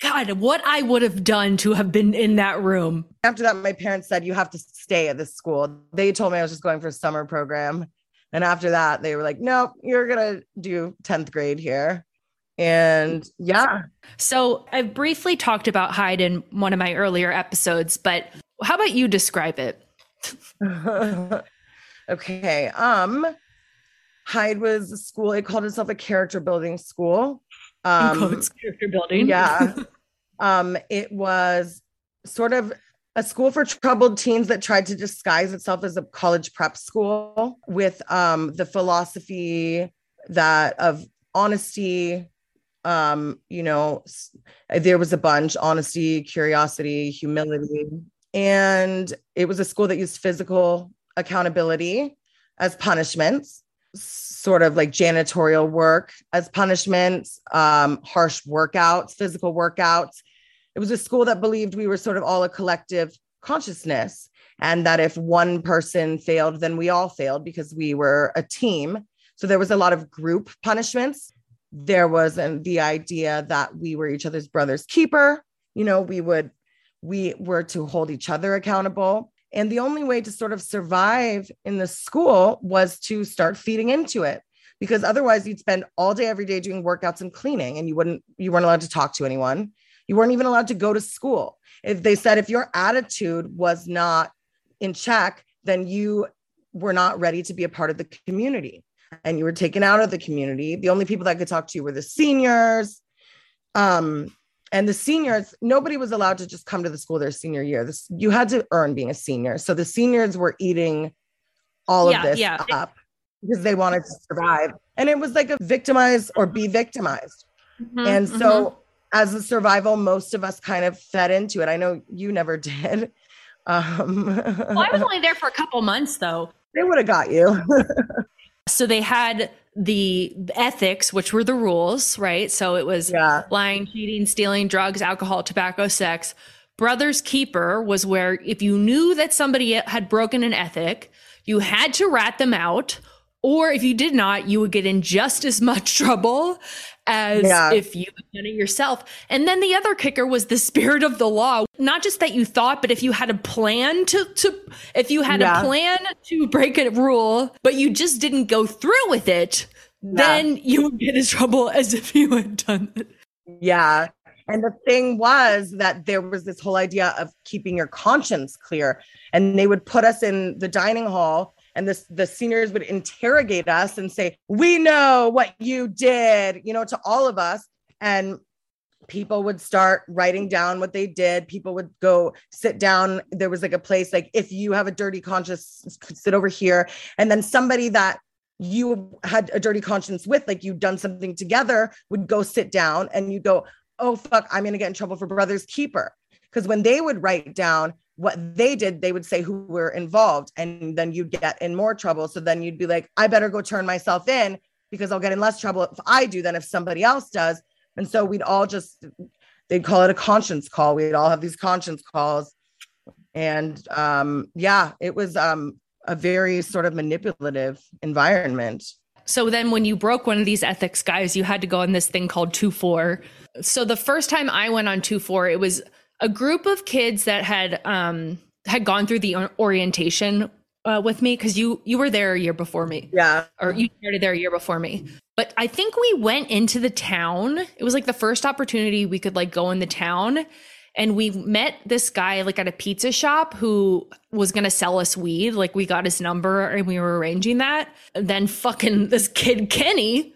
God, what I would have done to have been in that room. After that, my parents said, you have to stay at this school. They told me I was just going for a summer program. And after that, they were like, nope, you're going to do 10th grade here. And yeah. So I've briefly talked about Hyde in one of my earlier episodes, but how about you describe it? Okay. Hyde was a school. It called itself a character building school. Quotes, character building. Yeah. It was sort of a school for troubled teens that tried to disguise itself as a college prep school with the philosophy that of honesty. You know, there was a bunch: honesty, curiosity, humility. And it was a school that used physical accountability as punishments, sort of like janitorial work as punishments, harsh workouts, physical workouts. It was a school that believed we were sort of all a collective consciousness, and that if one person failed, then we all failed because we were a team. So there was a lot of group punishments. There was the idea that we were each other's brother's keeper. You know, we were to hold each other accountable. And the only way to sort of survive in the school was to start feeding into it. because otherwise you'd spend all day, every day doing workouts and cleaning, and you weren't allowed to talk to anyone. You weren't even allowed to go to school. If they said, if your attitude was not in check, then you were not ready to be a part of the community, and you were taken out of the community. The only people that could talk to you were the seniors. And the seniors, nobody was allowed to just come to the school their senior year. You had to earn being a senior. So the seniors were eating all of this up because they wanted to survive. And it was like a victimize or be victimized. Mm-hmm, and so as a survival, most of us kind of fed into it. I know you never did. Well, I was only there for a couple months, though. They would have got you. So they had the ethics, which were the rules, right? So it was lying, cheating, stealing, drugs, alcohol, tobacco, sex. Brother's keeper was where if you knew that somebody had broken an ethic, you had to rat them out. Or if you did not, you would get in just as much trouble as if you had done it yourself. And then the other kicker was the spirit of the law. Not just that you thought, but if you had a plan a plan to break a rule, but you just didn't go through with it, then you would get in trouble as if you had done it. Yeah. And the thing was that there was this whole idea of keeping your conscience clear. And they would put us in the dining hall, and the seniors would interrogate us and say, we know what you did, to all of us. And people would start writing down what they did. People would go sit down. There was like a place, like, if you have a dirty conscience, sit over here. And then somebody that you had a dirty conscience with, like you'd done something together, would go sit down, and you go, oh, fuck, I'm going to get in trouble for brother's keeper. Because when they would write down what they did, they would say who were involved, and then you'd get in more trouble. So then you'd be like, I better go turn myself in, because I'll get in less trouble if I do than if somebody else does. And so we'd all just, they'd call it a conscience call. We'd all have these conscience calls. And it was a very sort of manipulative environment. So then when you broke one of these ethics, guys, you had to go on this thing called 2-4. So the first time I went on 2-4, it was a group of kids that had gone through the orientation with me, because you were there a year before me. Yeah. Or you started there a year before me. But I think we went into the town. It was like the first opportunity we could like go in the town. And we met this guy like at a pizza shop who was going to sell us weed. Like, we got his number and we were arranging that. And then fucking this kid, Kenny.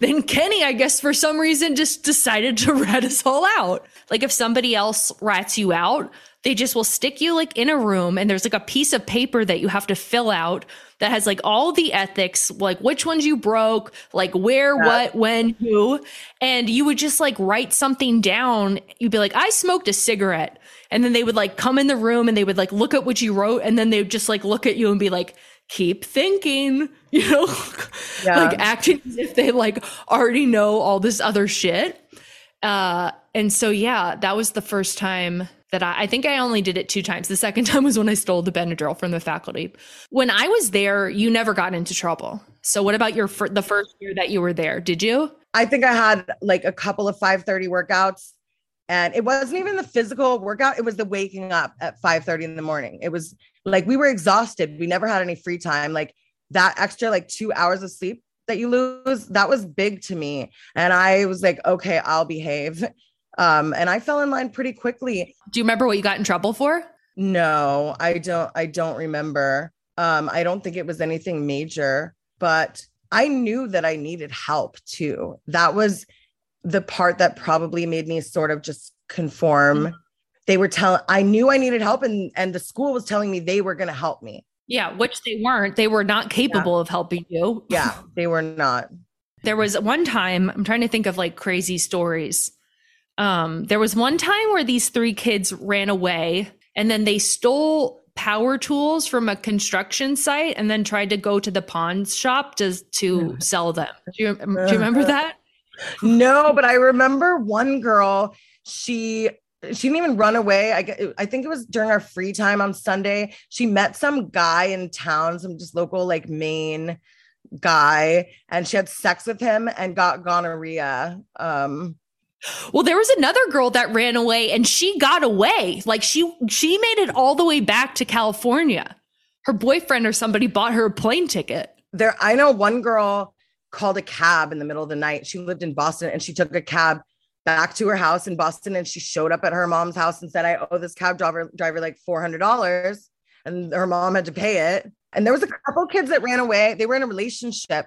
Then Kenny, I guess, for some reason, just decided to rat us all out. Like, if somebody else rats you out, they just will stick you like in a room, and there's like a piece of paper that you have to fill out that has like all the ethics, like which ones you broke, like where, what, when, who. And you would just like write something down. You'd be like, I smoked a cigarette. And then they would like come in the room and they would like look at what you wrote. And then they would just like look at you and be like, keep thinking, like acting as if they like already know all this other shit. And so, that was the first time that I think I only did it 2 times. The second time was when I stole the Benadryl from the faculty. When I was there, you never got into trouble. So what about the first year that you were there? Did you? I think I had like a couple of 5:30 workouts. And it wasn't even the physical workout. It was the waking up at 5:30 in the morning. It was like, we were exhausted. We never had any free time. Like, that extra like 2 hours of sleep that you lose, that was big to me. And I was like, okay, I'll behave. And I fell in line pretty quickly. Do you remember what you got in trouble for? No, I don't remember. I don't think it was anything major, but I knew that I needed help too. That was the part that probably made me sort of just conform. They were I knew I needed help, and the school was telling me they were going to help me. Yeah. Which they weren't. They were not capable of helping you. Yeah. They were not. There was one time, I'm trying to think of like crazy stories. There was one time where these 3 kids ran away, and then they stole power tools from a construction site and then tried to go to the pawn shop to sell them. Do you remember that? No, but I remember one girl, she didn't even run away. I think it was during our free time on Sunday. She met some guy in town, some just local like Maine guy, and she had sex with him and got gonorrhea. Well, there was another girl that ran away, and she got away. Like, she made it all the way back to California. Her boyfriend or somebody bought her a plane ticket. there, I know one girl called a cab in the middle of the night. She lived in Boston and she took a cab back to her house in Boston. And she showed up at her mom's house and said, I owe this cab driver like $400. And her mom had to pay it. And there was a couple kids that ran away. They were in a relationship,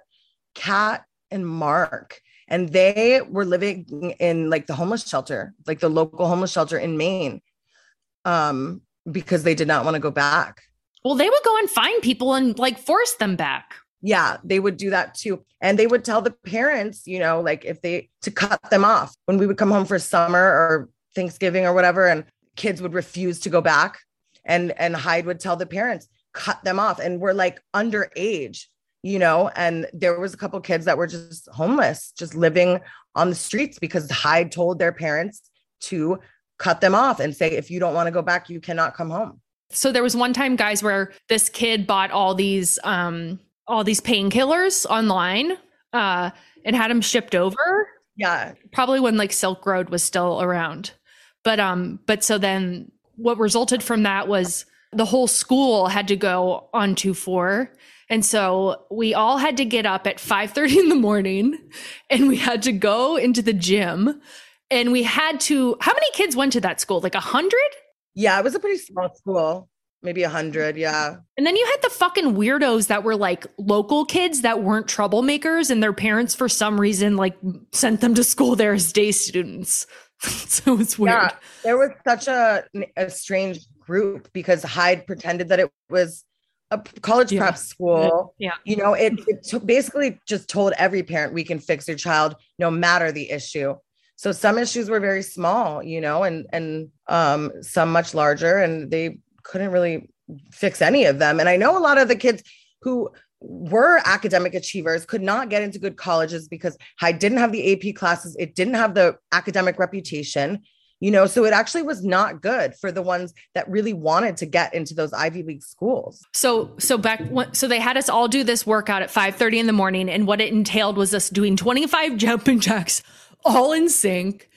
Kat and Mark. And they were living in like the homeless shelter, like the local homeless shelter in Maine, because they did not want to go back. Well, they would go and find people and like force them back. Yeah, they would do that too. And they would tell the parents, you know, like if they to cut them off when we would come home for summer or Thanksgiving or whatever. And kids would refuse to go back. And Hyde would tell the parents, cut them off. And we're like underage, you know, and there was a couple of kids that were just homeless, just living on the streets because Hyde told their parents to cut them off and say, if you don't want to go back, you cannot come home. So there was one time, guys, where this kid bought all these painkillers online and had them shipped over. Yeah. Probably when like Silk Road was still around. But so then what resulted from that was the whole school had to go on 2-4. And so we all had to get up at 5:30 in the morning and we had to go into the gym and we had to, how many kids went to that school? Like 100? Yeah, it was a pretty small school. Maybe 100. Yeah. And then you had the fucking weirdos that were like local kids that weren't troublemakers and their parents for some reason like sent them to school there as day students. So it's weird. Yeah, there was such a strange group because Hyde pretended that it was a college prep school. Yeah. You know, it basically just told every parent we can fix your child no matter the issue. So some issues were very small, you know, and some much larger, and they couldn't really fix any of them. And I know a lot of the kids who were academic achievers could not get into good colleges because Hyde didn't have the AP classes. It didn't have the academic reputation, you know, so it actually was not good for the ones that really wanted to get into those Ivy League schools. So they had us all do this workout at 5:30 in the morning. And what it entailed was us doing 25 jumping jacks all in sync.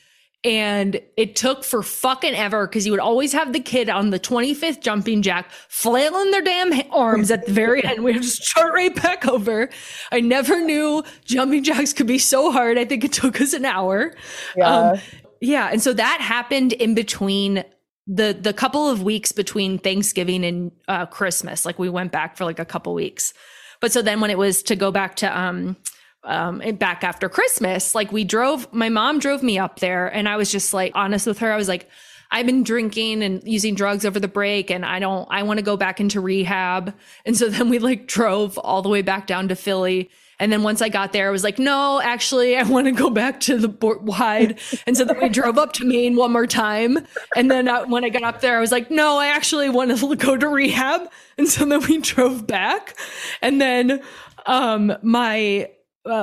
And it took for fucking ever because you would always have the kid on the 25th jumping jack flailing their damn arms at the very end. We would just start right back over. I never knew jumping jacks could be so hard. I think it took us an hour. Yeah. And so that happened in between the couple of weeks between Thanksgiving and Christmas. Like we went back for like a couple weeks. But so then when it was to go back to and back after Christmas, like my mom drove me up there and I was just like honest with her. I was like, I've been drinking and using drugs over the break and I want to go back into rehab. And so then we like drove all the way back down to Philly. And then once I got there, I was like, no, actually, I want to go back to the Hyde. And so then we drove up to Maine one more time. And then when I got up there, I was like, no, I actually want to go to rehab. And so then we drove back. And then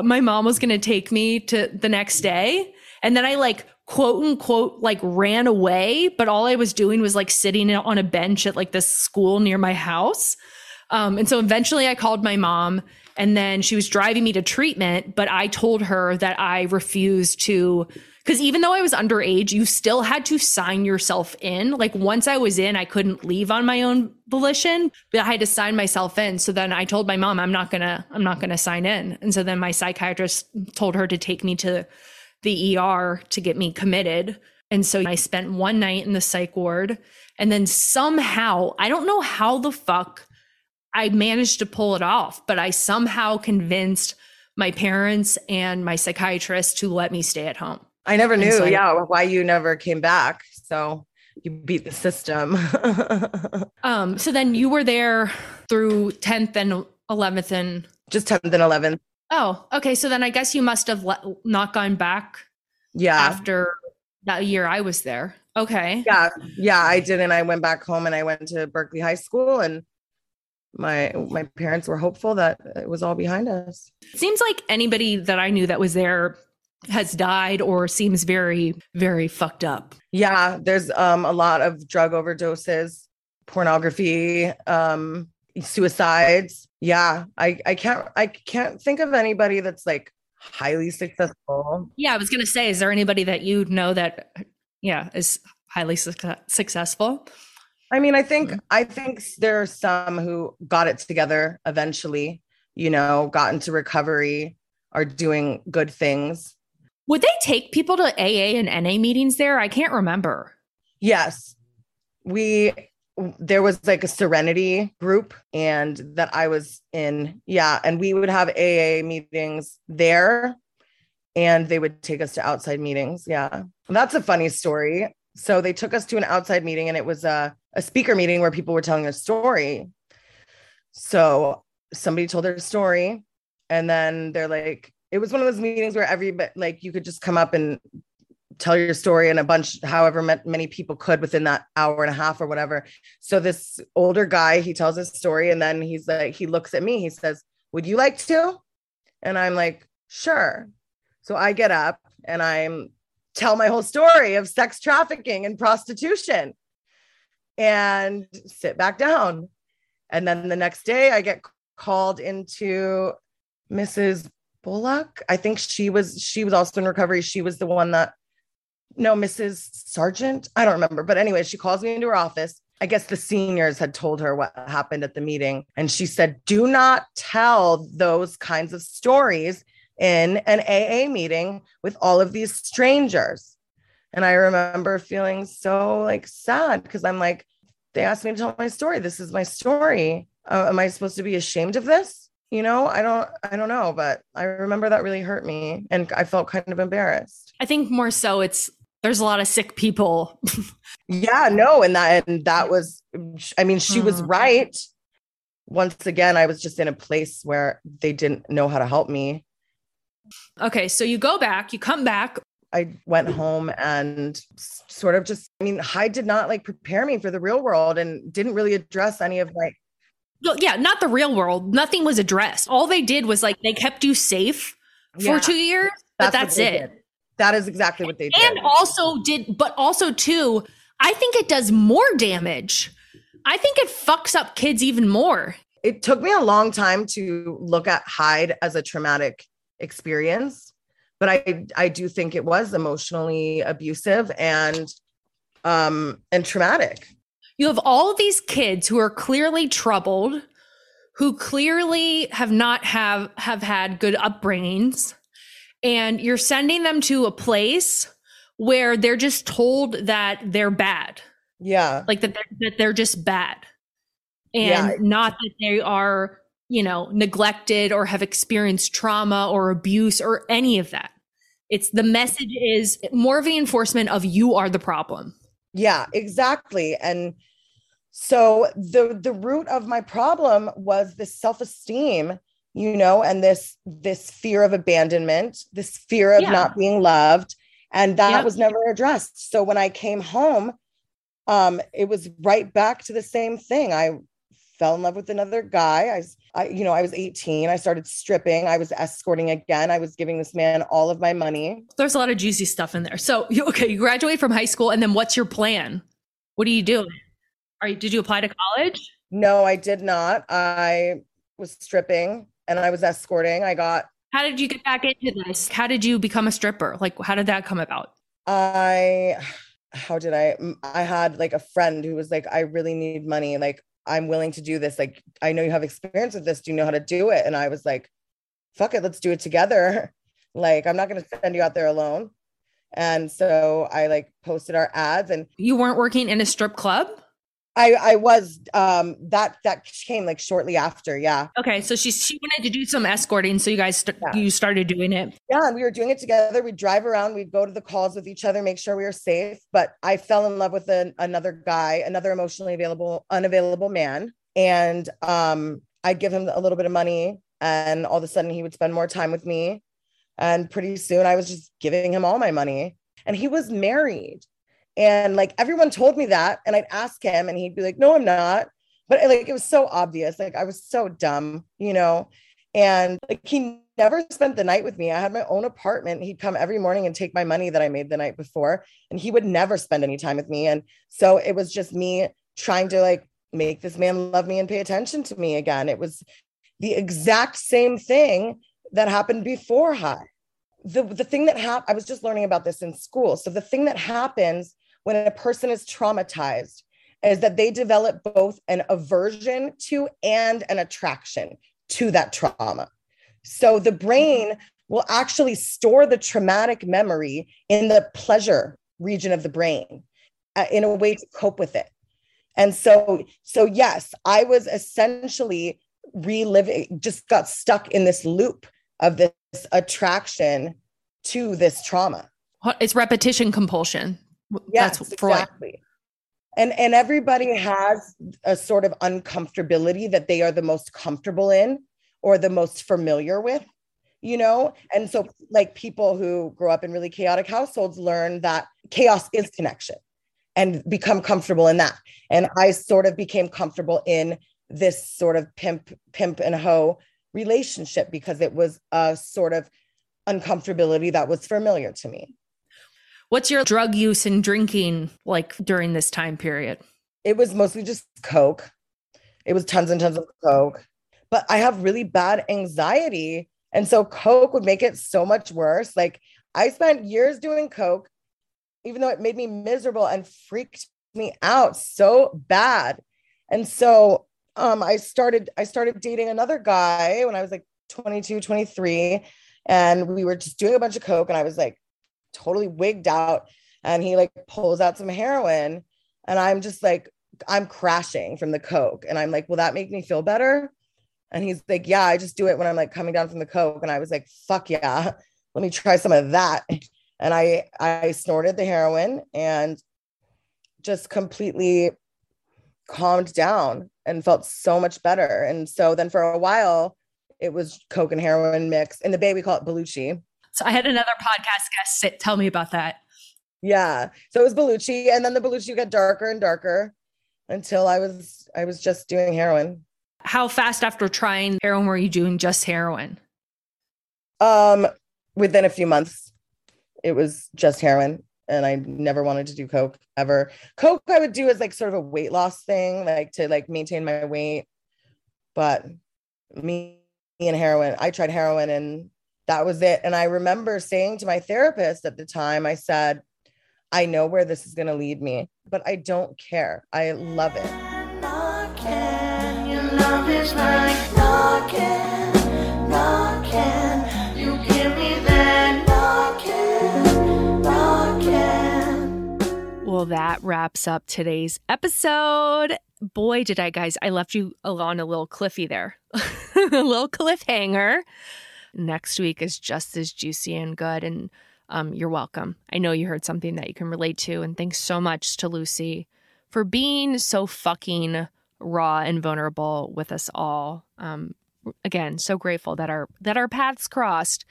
my mom was going to take me to the next day. And then I like, quote unquote, like ran away. But all I was doing was like sitting on a bench at like this school near my house. And so eventually I called my mom and then she was driving me to treatment. But I told her that I refused to, because even though I was underage, you still had to sign yourself in. Like once I was in, I couldn't leave on my own volition, but I had to sign myself in. So then I told my mom, I'm not going to sign in. And so then my psychiatrist told her to take me to the ER to get me committed. And so I spent one night in the psych ward. And then somehow, I don't know how the fuck I managed to pull it off, but I somehow convinced my parents and my psychiatrist to let me stay at home. I never knew, why you never came back. So you beat the system. So then you were there through 10th and 11th and... Just 10th and 11th. Oh, okay. So then I guess you must have not gone back after that year I was there. Okay. Yeah. Yeah, I didn't. I went back home and I went to Berkeley High School and my parents were hopeful that it was all behind us. It seems like anybody that I knew that was there has died or seems very, very fucked up. Yeah. There's a lot of drug overdoses, pornography, suicides. Yeah. I can't think of anybody that's like highly successful. Yeah. I was going to say, is there anybody that you know that, is highly successful? I mean, I think there's some who got it together eventually, you know, got into recovery, are doing good things. Would they take people to AA and NA meetings there? I can't remember. Yes. There was like a Serenity group and that I was in. Yeah. And we would have AA meetings there and they would take us to outside meetings. Yeah. That's a funny story. So they took us to an outside meeting and it was a speaker meeting where people were telling their story. So somebody told their story and then they're like, it was one of those meetings where you could just come up and tell your story and however many people could within that hour and a half or whatever. So this older guy, he tells his story and then he's like, he looks at me, he says, would you like to? And I'm like, sure. So I get up and I tell my whole story of sex trafficking and prostitution and sit back down. And then the next day I get called into Mrs. Bullock. I think she was also in recovery. She was the one Mrs. Sargent. I don't remember. But anyway, she calls me into her office. I guess the seniors had told her what happened at the meeting. And she said, do not tell those kinds of stories in an AA meeting with all of these strangers. And I remember feeling so sad because I'm like, they asked me to tell my story. This is my story. Am I supposed to be ashamed of this? You know, I don't know, but I remember that really hurt me and I felt kind of embarrassed. I think more so there's a lot of sick people. Yeah, no. And that was, she was right. Once again, I was just in a place where they didn't know how to help me. Okay. So you come back. I went home and sort of just, Hyde did not prepare me for the real world and didn't really address any of my. Well, yeah, not the real world. Nothing was addressed. All they did was they kept you safe for 2 years, but that's it. Did. That is exactly what they did. And also, I think it does more damage. I think it fucks up kids even more. It took me a long time to look at Hyde as a traumatic experience, but I do think it was emotionally abusive and traumatic. You have all of these kids who are clearly troubled, who clearly have not had good upbringings, and you're sending them to a place where they're just told that they're bad. Yeah. That they're just bad and not that they are, neglected or have experienced trauma or abuse or any of that. It's the message is more of the enforcement of you are the problem. Yeah, exactly. And so the root of my problem was this self-esteem, and this fear of abandonment, this fear of not being loved. And that was never addressed. So when I came home, it was right back to the same thing. I fell in love with another guy. I was 18. I started stripping. I was escorting again. I was giving this man all of my money. There's a lot of juicy stuff in there. So, okay, you graduate from high school and then what's your plan? What do you do? Did you apply to college? No, I did not. I was stripping and I was escorting. How did you get back into this? How did you become a stripper? How did that come about? I had a friend who was I really need money. I'm willing to do this. I know you have experience with this. Do you know how to do it? And I was like, fuck it. Let's do it together. I'm not going to send you out there alone. And so I posted our ads and you weren't working in a strip club. I was, that came shortly after. Yeah. Okay. So she wanted to do some escorting. So you guys, you started doing it. Yeah. And we were doing it together. We'd drive around, we'd go to the calls with each other, make sure we were safe. But I fell in love with another guy, another emotionally unavailable man. And, I'd give him a little bit of money and all of a sudden he would spend more time with me. And pretty soon I was just giving him all my money and he was married. And everyone told me that and I'd ask him and he'd be like, no, I'm not. But it was so obvious. I was so dumb, and he never spent the night with me. I had my own apartment. He'd come every morning and take my money that I made the night before. And he would never spend any time with me. And so it was just me trying to make this man love me and pay attention to me again. It was the exact same thing that happened before Hyde. The thing that happened, I was just learning about this in school. So the thing that happens when a person is traumatized is that they develop both an aversion to and an attraction to that trauma. So the brain will actually store the traumatic memory in the pleasure region of the brain in a way to cope with it. And so yes, I was essentially reliving, just got stuck in this loop of this attraction to this trauma. It's repetition compulsion. Yes, that's Freud. Exactly. And everybody has a sort of uncomfortability that they are the most comfortable in or the most familiar with, you know? And so like people who grow up in really chaotic households learn that chaos is connection and become comfortable in that. And I sort of became comfortable in this sort of pimp and hoe relationship because it was a sort of uncomfortability that was familiar to me. What's your drug use and drinking like during this time period? It was mostly just Coke. It was tons and tons of Coke, but I have really bad anxiety. And so Coke would make it so much worse. Like I spent years doing Coke, even though it made me miserable and freaked me out so bad. And so I started dating another guy when I was like 22, 23, and we were just doing a bunch of Coke and I was like, totally wigged out, and he like pulls out some heroin and I'm just like, I'm crashing from the Coke. And I'm like, will that make me feel better? And he's like, yeah, I just do it when I'm like coming down from the Coke. And I was like, fuck yeah, let me try some of that. And I snorted the heroin and just completely calmed down and felt so much better. And so then for a while it was Coke and heroin mix. In the Bay we call it Belushi. So I had another podcast guest tell me about that. Yeah. So it was Belushi, and then the Belushi got darker and darker until I was just doing heroin. How fast after trying heroin were you doing just heroin? Within a few months, it was just heroin, and I never wanted to do Coke ever. Coke I would do as like sort of a weight loss thing, like to like maintain my weight. But me and heroin, I tried heroin and that was it. And I remember saying to my therapist at the time, I said, I know where this is going to lead me, but I don't care. I love it. Knocking, your love is like knocking, knocking. You give me that knocking, knocking. Well, that wraps up today's episode. Boy, did I left you on a little cliffy there, a little cliffhanger. Next week is just as juicy and good, and you're welcome. I know you heard something that you can relate to, and thanks so much to Lucy for being so fucking raw and vulnerable with us all. Again, so grateful that our paths crossed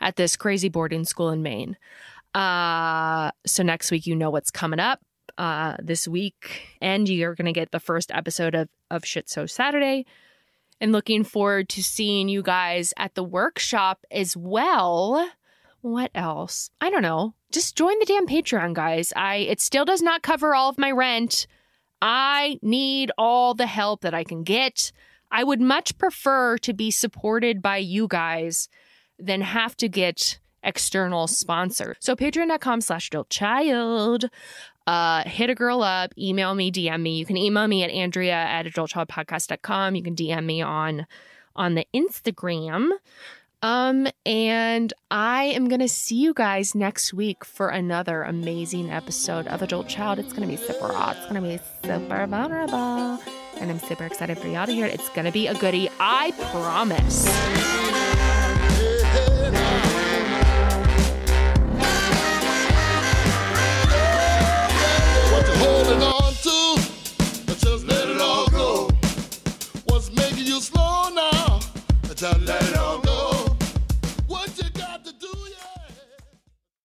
at this crazy boarding school in Maine. So next week, you know what's coming up this week, and you're going to get the first episode of Shit Show Saturday. And looking forward to seeing you guys at the workshop as well. What else? I don't know. Just join the damn Patreon, guys. It still does not cover all of my rent. I need all the help that I can get. I would much prefer to be supported by you guys than have to get external sponsors. So patreon.com/adultchild. Hit a girl up, email me, DM me. You can email me at andrea@adultchildpodcast.com. You can DM me on the Instagram. And I am going to see you guys next week for another amazing episode of Adult Child. It's going to be super raw. It's going to be super vulnerable. And I'm super excited for y'all to hear it. It's going to be a goodie. I promise. Holding on to, but just let it all go. What's making you slow now?